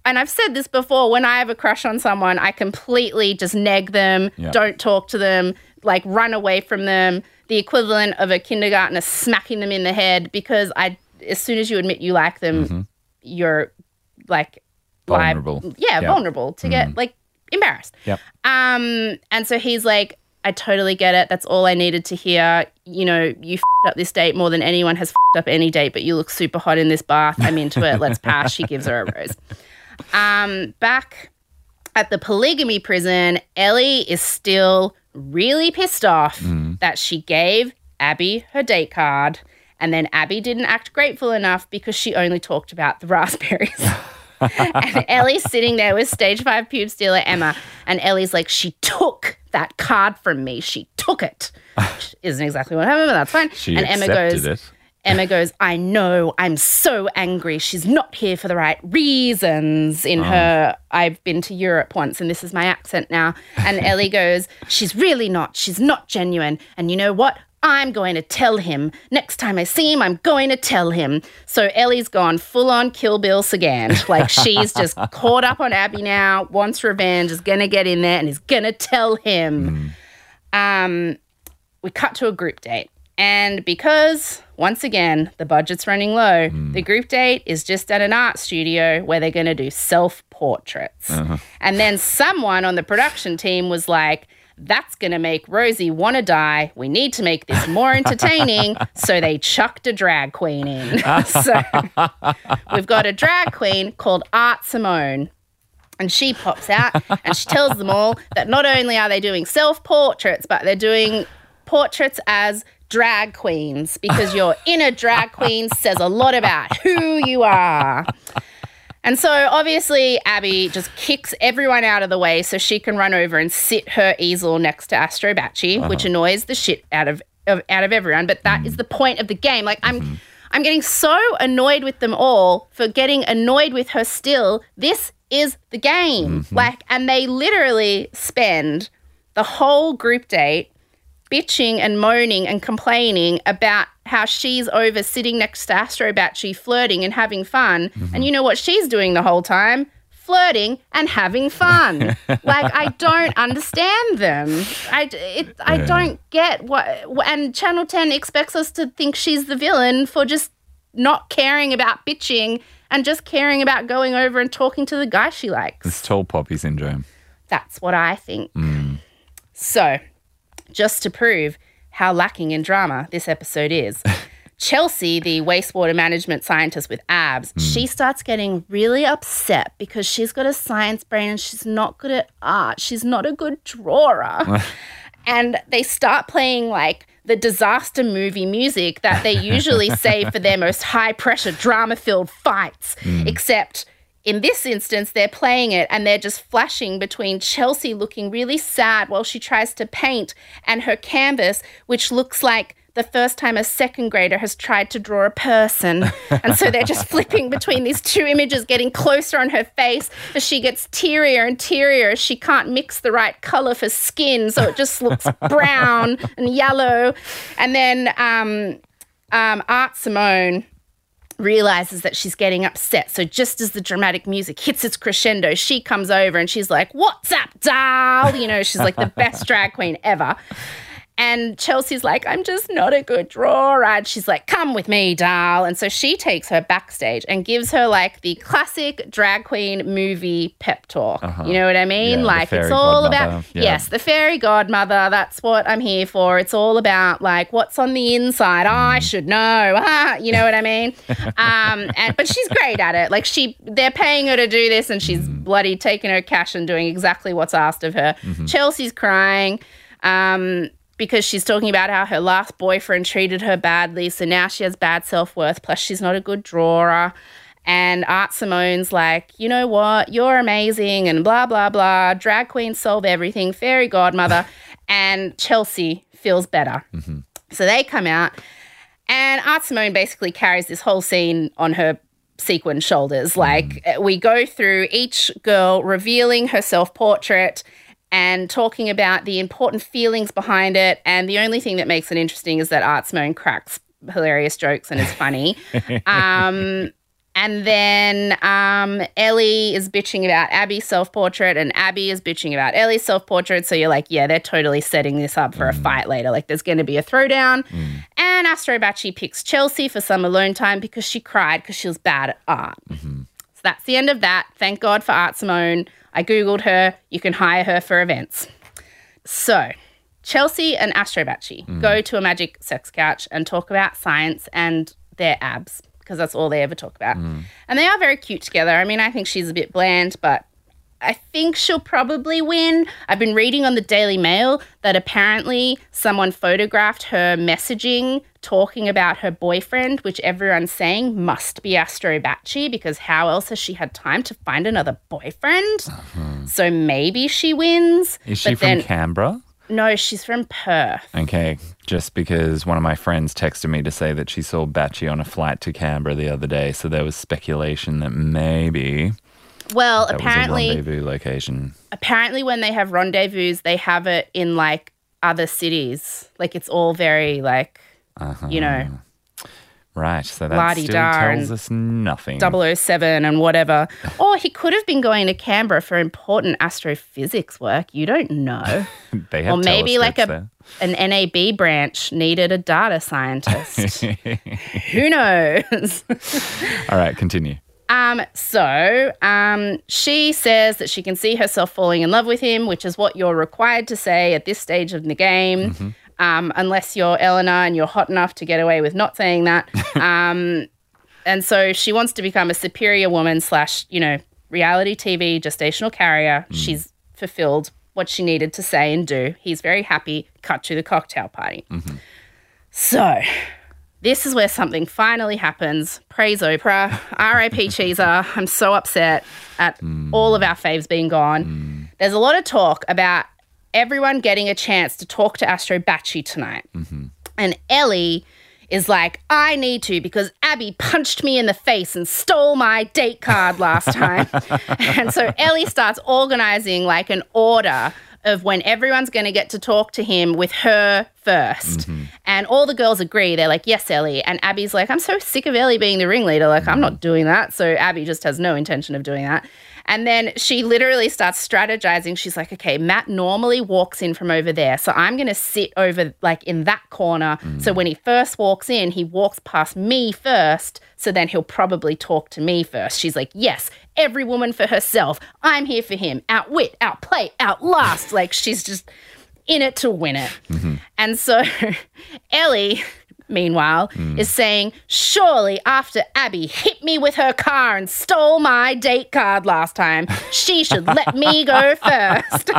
and I've said this before, when I have a crush on someone, I completely just neg them, yep. don't talk to them, like run away from them, the equivalent of a kindergartner smacking them in the head because I, as soon as you admit you like them, mm-hmm. you're like vulnerable. Live, yeah, yep. vulnerable to mm. get like, embarrassed. Yep. Um, and so he's like, I totally get it. That's all I needed to hear. You know, you f***ed up this date more than anyone has f***ed up any date, but you look super hot in this bath. I'm into it. Let's pass. She gives her a rose. Um, back at the polygamy prison, Ellie is still really pissed off mm. that she gave Abby her date card and then Abby didn't act grateful enough because she only talked about the raspberries. And Ellie's sitting there with stage five pube stealer Emma, and Ellie's like, she took that card from me. She took it. Which isn't exactly what happened, but that's fine. She and Emma goes, it. Emma goes, I know, I'm so angry. She's not here for the right reasons in oh. her, I've been to Europe once and this is my accent now. And Ellie goes, she's really not. She's not genuine. And you know what? I'm going to tell him. Next time I see him, I'm going to tell him. So Ellie's gone full-on Kill Bill Sagan. Like, she's just caught up on Abby now, wants revenge, is going to get in there and is going to tell him. Mm. Um, we cut to a group date. And because, once again, the budget's running low, mm. the group date is just at an art studio where they're going to do self-portraits. Uh-huh. And then someone on the production team was like, that's going to make Rosie want to die. We need to make this more entertaining. So they chucked a drag queen in. So we've got a drag queen called Art Simone. And she pops out and she tells them all that not only are they doing self-portraits, but they're doing portraits as drag queens, because your inner drag queen says a lot about who you are. And so obviously Abby just kicks everyone out of the way so she can run over and sit her easel next to Astro Bachi, uh-huh. which annoys the shit out of, of out of everyone. But that mm. is the point of the game. Like I'm mm-hmm. I'm getting so annoyed with them all for getting annoyed with her still. This is the game. Mm-hmm. Like, and they literally spend the whole group date bitching and moaning and complaining about how she's over sitting next to Astro Bachi flirting and having fun. Mm-hmm. And you know what she's doing the whole time? Flirting and having fun. Like, I don't understand them. I, it, I yeah. don't get what... And Channel ten expects us to think she's the villain for just not caring about bitching and just caring about going over and talking to the guy she likes. It's tall poppy syndrome. That's what I think. Mm. So... just to prove how lacking in drama this episode is, Chelsea, the wastewater management scientist with abs, mm. she starts getting really upset because she's got a science brain and she's not good at art. She's not a good drawer. And they start playing like the disaster movie music that they usually save for their most high-pressure, drama-filled fights, mm. except... in this instance, they're playing it and they're just flashing between Chelsea looking really sad while she tries to paint and her canvas, which looks like the first time a second grader has tried to draw a person. And so they're just flipping between these two images, getting closer on her face as she gets tearier and tearier as she can't mix the right colour for skin. So it just looks brown and yellow. And then um, um, Art Simone... realizes that she's getting upset. So just as the dramatic music hits its crescendo, she comes over and she's like, what's up, doll? You know, she's like the best drag queen ever. And Chelsea's like, I'm just not a good drawer. And she's like, come with me, doll. And so she takes her backstage and gives her like the classic drag queen movie pep talk. Uh-huh. You know what I mean? Yeah, like it's all godmother. about, yeah. yes, the fairy godmother. That's what I'm here for. It's all about like what's on the inside. Mm. Oh, I should know. Ah, you know what I mean? um, and, but she's great at it. Like she, they're paying her to do this and she's mm. bloody taking her cash and doing exactly what's asked of her. Mm-hmm. Chelsea's crying. Um, Because she's talking about how her last boyfriend treated her badly, so now she has bad self-worth, plus she's not a good drawer. And Art Simone's like, you know what, you're amazing and blah, blah, blah, drag queens solve everything, fairy godmother, and Chelsea feels better. Mm-hmm. So they come out and Art Simone basically carries this whole scene on her sequin shoulders. Like mm. we go through each girl revealing her self-portrait and talking about the important feelings behind it. And the only thing that makes it interesting is that Art Simone cracks hilarious jokes and it's funny. um, and then um, Ellie is bitching about Abby's self-portrait and Abby is bitching about Ellie's self-portrait. So you're like, yeah, they're totally setting this up for mm. a fight later. Like there's going to be a throwdown. Mm. And Astro Bachi picks Chelsea for some alone time because she cried because she was bad at art. Mm-hmm. So that's the end of that. Thank God for Art Simone. I Googled her. You can hire her for events. So Chelsea and Astro Bachi mm. go to a magic sex couch and talk about science and their abs because that's all they ever talk about. Mm. And they are very cute together. I mean, I think she's a bit bland, but I think she'll probably win. I've been reading on the Daily Mail that apparently someone photographed her messaging talking about her boyfriend, which everyone's saying must be Astro Bachi, because how else has she had time to find another boyfriend? Mm-hmm. So maybe she wins. Is she but from then, Canberra? No, she's from Perth. Okay, just because one of my friends texted me to say that she saw Bachi on a flight to Canberra the other day, so there was speculation that maybe... Well, that apparently, was a rendezvous location. Apparently, when they have rendezvous, they have it in like other cities. Like it's all very like, uh-huh. you know, right. So that la-di-da still tells us nothing. double oh seven and whatever. Or he could have been going to Canberra for important astrophysics work. You don't know. They have or maybe like a there. an N A B branch needed a data scientist. Who knows? All right, continue. Um, so um, she says that she can see herself falling in love with him, which is what you're required to say at this stage of the game, mm-hmm. um, unless you're Eleanor and you're hot enough to get away with not saying that. um, and so she wants to become a superior woman slash, you know, reality T V gestational carrier. Mm. She's fulfilled what she needed to say and do. He's very happy. Cut to the cocktail party. Mm-hmm. So... this is where something finally happens. Praise Oprah. R I P Cheezer. I'm so upset at mm. all of our faves being gone. Mm. There's a lot of talk about everyone getting a chance to talk to Astro Bachi tonight. Mm-hmm. And Ellie is like, I need to because Abby punched me in the face and stole my date card last time. And so Ellie starts organising like an order of when everyone's going to get to talk to him with her first. Mm-hmm. And all the girls agree. They're like, yes, Ellie. And Abby's like, I'm so sick of Ellie being the ringleader. Like, mm-hmm. I'm not doing that. So Abby just has no intention of doing that. And then she literally starts strategizing. She's like, okay, Matt normally walks in from over there. So I'm going to sit over like in that corner. Mm. So when he first walks in, he walks past me first. So then he'll probably talk to me first. She's like, yes, every woman for herself. I'm here for him. Outwit, outplay, outlast. Like she's just in it to win it. Mm-hmm. And so Ellie... meanwhile, mm. is saying, surely after Abby hit me with her car and stole my date card last time, she should let me go first.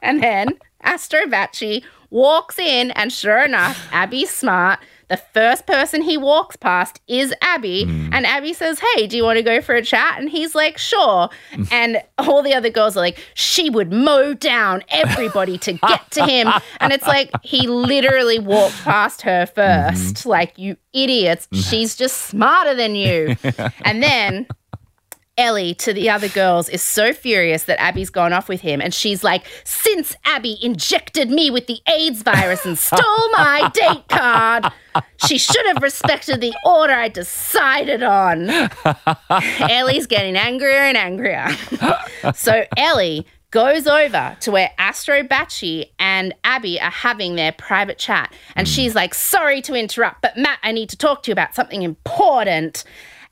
And then Astro Bachi walks in and sure enough, Abby's smart. The first person he walks past is Abby, mm. and Abby says, hey, do you want to go for a chat? And he's like, sure. And all the other girls are like, she would mow down everybody to get to him. And it's like, he literally walked past her first. Mm-hmm. Like, you idiots. She's just smarter than you. And then... Ellie to the other girls is so furious that Abby's gone off with him and she's like, since Abby injected me with the AIDS virus and stole my date card, she should have respected the order I decided on. Ellie's getting angrier and angrier. So Ellie goes over to where Astro Bachi and Abby are having their private chat and she's like, sorry to interrupt, but Matt, I need to talk to you about something important.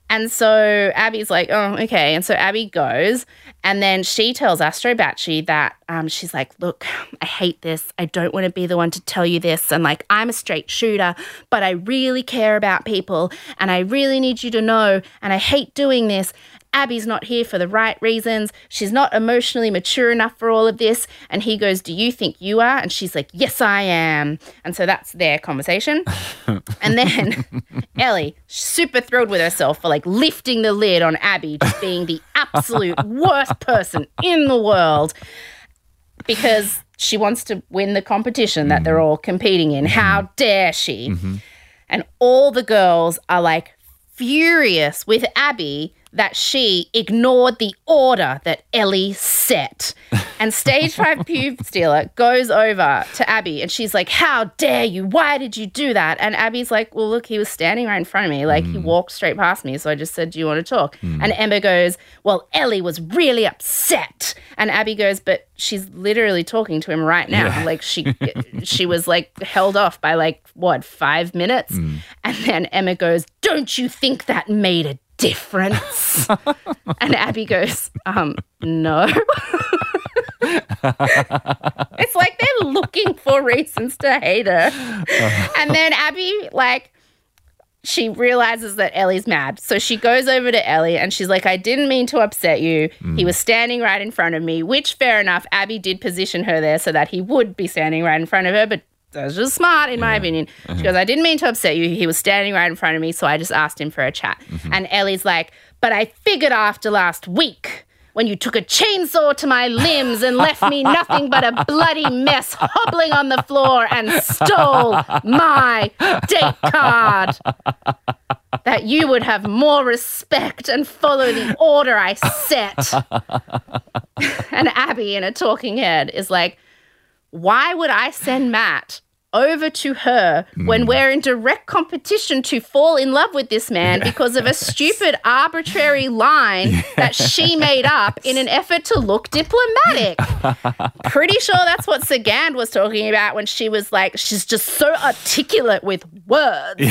And so Abby's like, oh, okay. And so Abby goes and then she tells Astro Bachi that um, she's like, look, I hate this. I don't want to be the one to tell you this. And like, I'm a straight shooter, but I really care about people and I really need you to know and I hate doing this. Abby's not here for the right reasons. She's not emotionally mature enough for all of this. And he goes, do you think you are? And she's like, yes, I am. And so that's their conversation. And then Ellie, super thrilled with herself for like lifting the lid on Abby just being the absolute worst person in the world because she wants to win the competition that they're all competing in. How dare she? Mm-hmm. And all the girls are like furious with Abby that she ignored the order that Ellie set. And Stage five Pube Stealer goes over to Abby and she's like, how dare you? Why did you do that? And Abby's like, well, look, he was standing right in front of me. Like, mm. he walked straight past me, so I just said, do you want to talk? Mm. And Emma goes, well, Ellie was really upset. And Abby goes, but she's literally talking to him right now. Yeah. Like, she she was, like, held off by, like, what, five minutes? Mm. And then Emma goes, don't you think that made a difference? And Abby goes, um, no. It's like they're looking for reasons to hate her. And then Abby, like, she realizes that Ellie's mad. So she goes over to Ellie and she's like, I didn't mean to upset you. Mm. He was standing right in front of me, which, fair enough, Abby did position her there so that he would be standing right in front of her, but that was just smart, in yeah. my opinion. Uh-huh. She goes, I didn't mean to upset you. He was standing right in front of me, so I just asked him for a chat. Mm-hmm. And Ellie's like, but I figured after last week when you took a chainsaw to my limbs and left me nothing but a bloody mess hobbling on the floor and stole my date card, that you would have more respect and follow the order I set. And Abby in a talking head is like, why would I send Matt over to her when we're in direct competition to fall in love with this man yes. because of a stupid arbitrary line yes. that she made up in an effort to look diplomatic. Pretty sure that's what Sagand was talking about when she was like, she's just so articulate with words.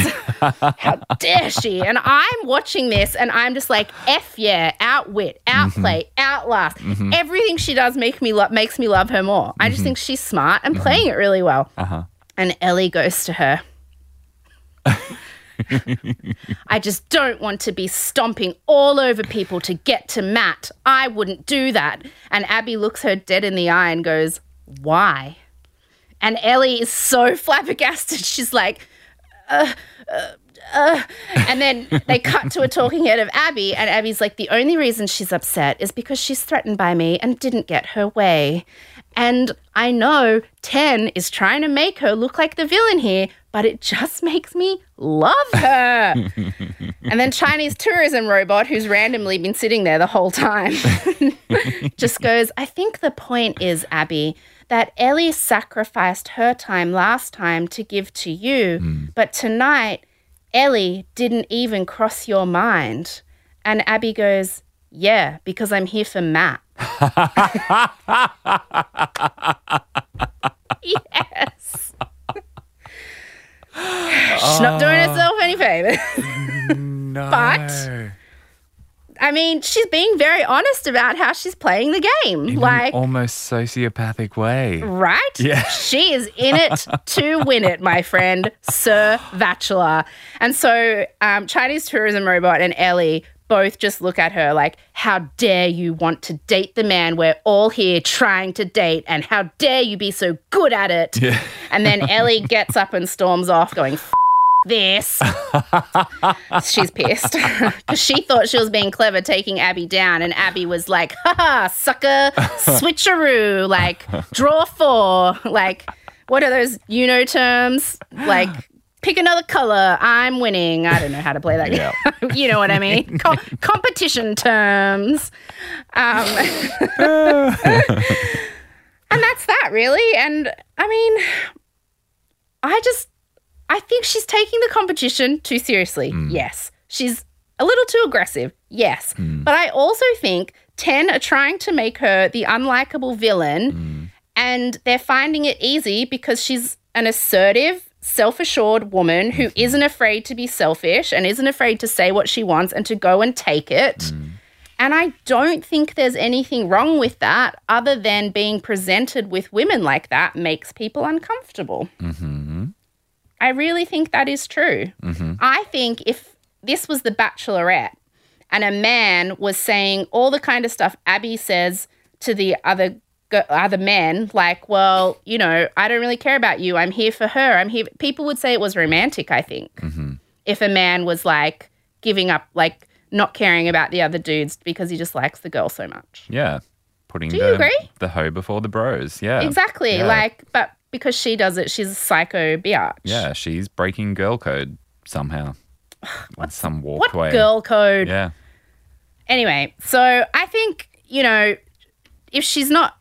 How dare she? And I'm watching this and I'm just like, F yeah, outwit, outplay, mm-hmm. outlast. Mm-hmm. Everything she does make me lo- makes me love her more. Mm-hmm. I just think she's smart and mm-hmm. playing it really well. Uh-huh. And Ellie goes to her. I just don't want to be stomping all over people to get to Matt. I wouldn't do that. And Abby looks her dead in the eye and goes, why? And Ellie is so flabbergasted. She's like, uh, uh, uh. And then they cut to a talking head of Abby. And Abby's like, the only reason she's upset is because she's threatened by me and didn't get her way. And I know ten is trying to make her look like the villain here, but it just makes me love her. And then Chinese tourism robot, who's randomly been sitting there the whole time, just goes, I think the point is, Abby, that Ellie sacrificed her time last time to give to you, mm. but tonight Ellie didn't even cross your mind. And Abby goes, yeah, because I'm here for Matt. Yes. She's not doing herself any favors. No. But, I mean, she's being very honest about how she's playing the game. In like, an almost sociopathic way. Right? Yeah. She is in it to win it, my friend, Sir Bachelor. And so um, Chinese tourism robot and Ellie both just look at her like, how dare you want to date the man we're all here trying to date, and how dare you be so good at it. Yeah. And then Ellie gets up and storms off going, F- this. She's pissed because she thought she was being clever taking Abby down, and Abby was like, ha, sucker, switcheroo, like draw four, like what are those Uno terms? Like, pick another color. I'm winning. I don't know how to play that yeah. game. You know what I mean? Com- competition terms. Um, and that's that, really. And, I mean, I just, I think she's taking the competition too seriously. Mm. Yes. She's a little too aggressive. Yes. Mm. But I also think ten are trying to make her the unlikable villain, mm. and they're finding it easy because she's an assertive, self-assured woman who isn't afraid to be selfish and isn't afraid to say what she wants and to go and take it. Mm. And I don't think there's anything wrong with that, other than being presented with women like that makes people uncomfortable. Mm-hmm. I really think that is true. Mm-hmm. I think if this was The Bachelorette and a man was saying all the kind of stuff Abby says to the other other men, like, well, you know, I don't really care about you. I'm here for her. I'm here. People would say it was romantic, I think, mm-hmm. if a man was, like, giving up, like, not caring about the other dudes because he just likes the girl so much. Yeah. Putting Do the, you agree? The hoe before the bros. Yeah. Exactly. Yeah. Like, but because she does it, she's a psycho biatch. Yeah, she's breaking girl code somehow. What's some walkway. What girl code? Yeah. Anyway, so I think, you know, if she's not,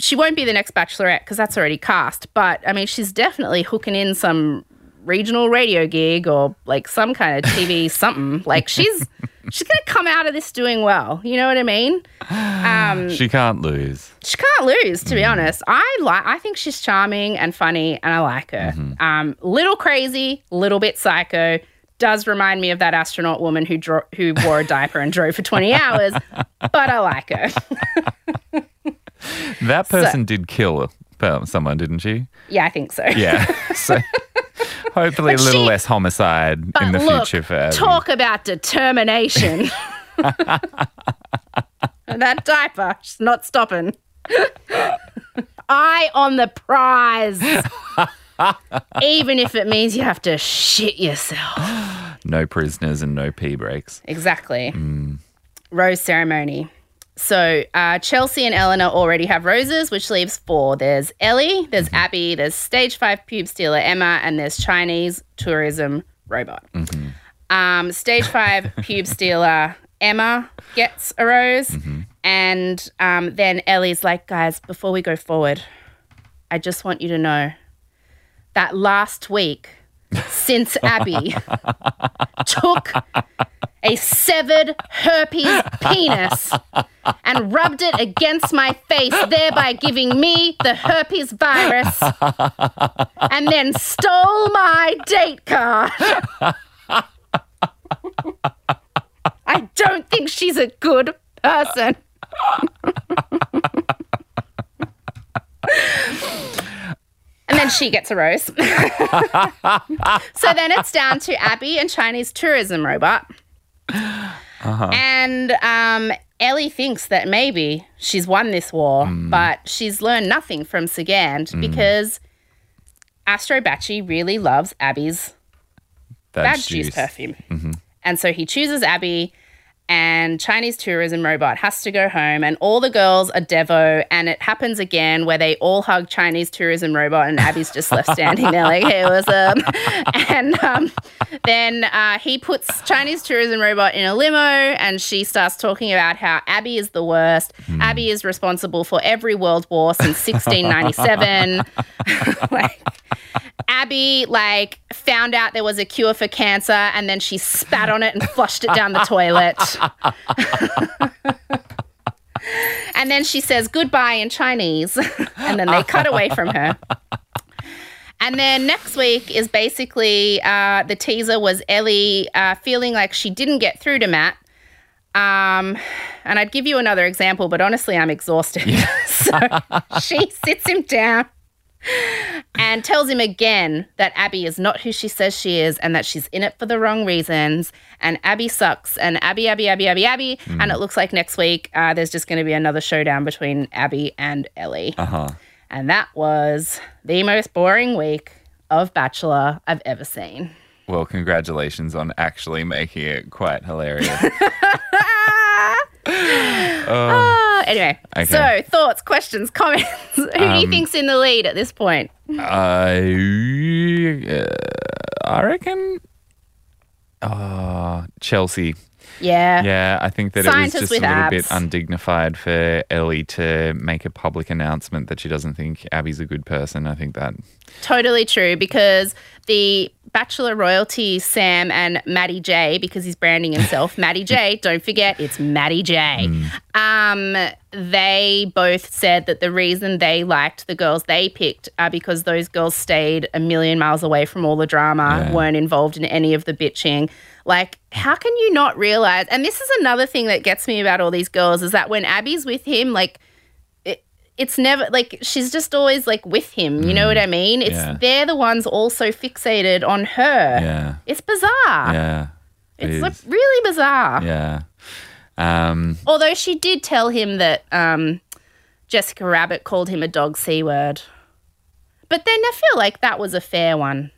she won't be the next Bachelorette because that's already cast. But, I mean, she's definitely hooking in some regional radio gig or, like, some kind of T V something. Like, she's she's going to come out of this doing well. You know what I mean? Um, she can't lose. She can't lose, to mm. be honest. I li- I think she's charming and funny, and I like her. Mm-hmm. Um, little crazy, little bit psycho. Does remind me of that astronaut woman who dro- who wore a diaper and drove for twenty hours. But I like her. That person so, did kill someone, didn't she? Yeah, I think so. Yeah. So Hopefully but a little she, less homicide in the look, future for Abby. Talk about determination. That diaper, she's not stopping. Eye on the prize. Even if it means you have to shit yourself. No prisoners and no pee breaks. Exactly. Mm. Rose ceremony. So uh, Chelsea and Eleanor already have roses, which leaves four. There's Ellie, there's mm-hmm. Abby, there's stage five pube stealer Emma, and there's Chinese tourism robot. Mm-hmm. Um, stage five pube stealer Emma gets a rose. Mm-hmm. And um, then Ellie's like, guys, before we go forward, I just want you to know that last week, since Abby took a severed herpes penis and rubbed it against my face, thereby giving me the herpes virus, and then stole my date card. I don't think she's a good person. And then she gets a rose. So then it's down to Abby and Chinese tourism robot. Uh-huh. And um, Ellie thinks that maybe she's won this war, mm. but she's learned nothing from Sagand mm. because Astro Bachi really loves Abby's badge, badge juice perfume. Mm-hmm. And so he chooses Abby, and Chinese tourism robot has to go home, and all the girls are devo, and it happens again where they all hug Chinese tourism robot and Abby's just left standing there like, hey, what's up? And um, then uh, he puts Chinese tourism robot in a limo, and she starts talking about how Abby is the worst. Mm. Abby is responsible for every world war since sixteen ninety-seven. Like, Abby, like, found out there was a cure for cancer, and then she spat on it and flushed it down the toilet. And then she says goodbye in Chinese, and then they cut away from her. And then next week is basically uh, the teaser was Ellie uh, feeling like she didn't get through to Matt. Um, and I'd give you another example, but honestly, I'm exhausted. Yeah. So she sits him down and tells him again that Abby is not who she says she is, and that she's in it for the wrong reasons, and Abby sucks, and Abby, Abby, Abby, Abby, Abby. Mm. And it looks like next week uh, there's just going to be another showdown between Abby and Ellie. Uh-huh. And that was the most boring week of Bachelor I've ever seen. Well, congratulations on actually making it quite hilarious. Oh. Uh, anyway, okay. So thoughts, questions, comments. Who um, do you think's in the lead at this point? I, uh, I reckon uh, Chelsea. Yeah. Yeah, I think that Scientist it was just a little abs. bit undignified for Ellie to make a public announcement that she doesn't think Abby's a good person. I think that... Totally true, because the Bachelor royalty, Sam and Matty J, because he's branding himself, Matty J, don't forget, it's Matty J. Mm. Um, they both said that the reason they liked the girls they picked are because those girls stayed a million miles away from all the drama, yeah. weren't involved in any of the bitching. Like, how can you not realize? And this is another thing that gets me about all these girls is that when Abby's with him, like, it, it's never, like, she's just always, like, with him. You mm, know what I mean? It's yeah. They're the ones also fixated on her. Yeah. It's bizarre. Yeah. It it's, like, really bizarre. Yeah. Um, Although she did tell him that um, Jessica Rabbit called him a dog C word. But then I feel like that was a fair one.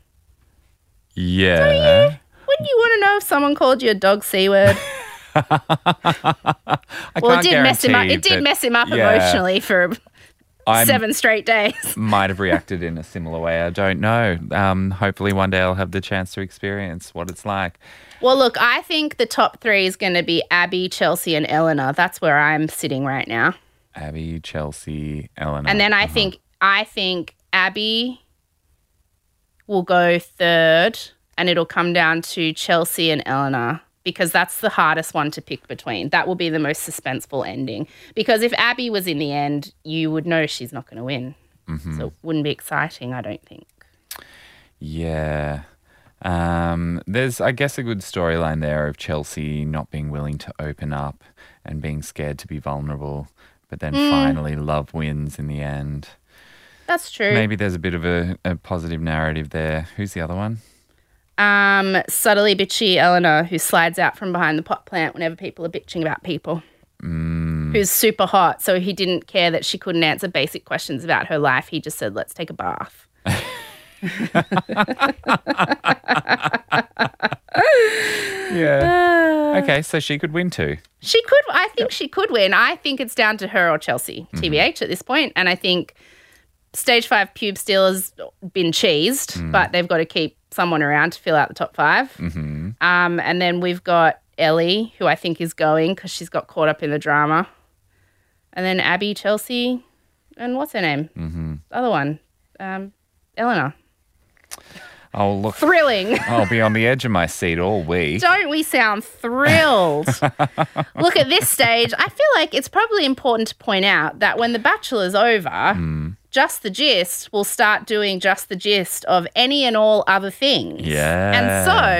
Yeah. Don't you? Wouldn't you want to know if someone called you a dog C word? Well, it did mess him up. It did mess him up yeah, emotionally for I'm, seven straight days. Might have reacted in a similar way. I don't know. Um, hopefully one day I'll have the chance to experience what it's like. Well, look, I think the top three is going to be Abby, Chelsea and Eleanor. That's where I'm sitting right now. Abby, Chelsea, Eleanor. And then I uh-huh. think I think Abby will go third. And it'll come down to Chelsea and Eleanor because that's the hardest one to pick between. That will be the most suspenseful ending because if Abby was in the end, you would know she's not going to win. Mm-hmm. So it wouldn't be exciting, I don't think. Yeah. Um, there's, I guess, a good storyline there of Chelsea not being willing to open up and being scared to be vulnerable, but then mm. finally love wins in the end. That's true. Maybe there's a bit of a, a positive narrative there. Who's the other one? Um, subtly bitchy Eleanor, who slides out from behind the pot plant whenever people are bitching about people. Mm. Who's super hot, so he didn't care that she couldn't answer basic questions about her life. He just said, let's take a bath. Yeah. Okay, so she could win too. She could. I think yep. she could win. I think it's down to her or Chelsea, T B H mm-hmm. at this point. And I think stage five pube stealer's been cheesed, mm. but they've got to keep someone around to fill out the top five. Mm-hmm. Um, and then we've got Ellie, who I think is going because she's got caught up in the drama. And then Abby, Chelsea, and what's her name? Mm-hmm. The other one, um, Eleanor. Oh, look. Thrilling. I'll be on the edge of my seat all week. Don't we sound thrilled? Look, at this stage, I feel like it's probably important to point out that when The Bachelor's over, mm. Just The Gist will start doing Just The Gist of any and all other things. Yeah.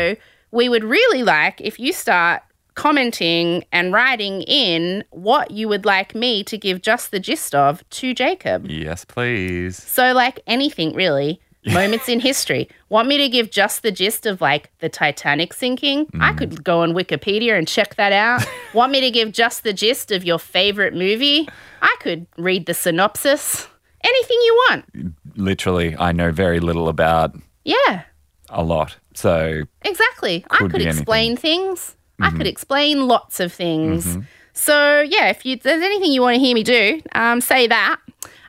And so we would really like if you start commenting and writing in what you would like me to give Just The Gist of to Jacob. Yes, please. So, like, anything really. Moments in history. Want me to give just the gist of, like, the Titanic sinking? Mm. I could go on Wikipedia and check that out. Want me to give just the gist of your favourite movie? I could read the synopsis. Anything you want. Literally, I know very little about. Yeah. A lot. So. Exactly. Could I could explain anything. things. Mm-hmm. I could explain lots of things. Mm-hmm. So, yeah, if you, there's anything you want to hear me do, um, say that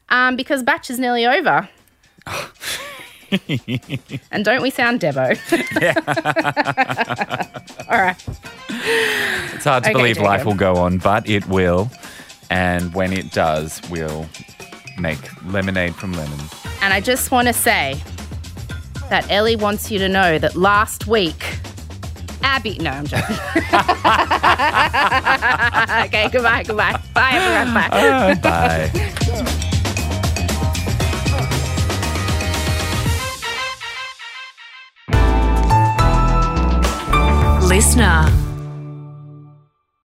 um, because Batch is nearly over. And don't we sound Debo? Yeah. All right. It's hard to okay, believe Jacob. Life will go on, but it will. And when it does, we'll make lemonade from lemons. And I just want to say that Ellie wants you to know that last week, Abby... No, I'm joking. Okay, goodbye, goodbye. Bye, everyone. Bye. Uh, bye. Listener.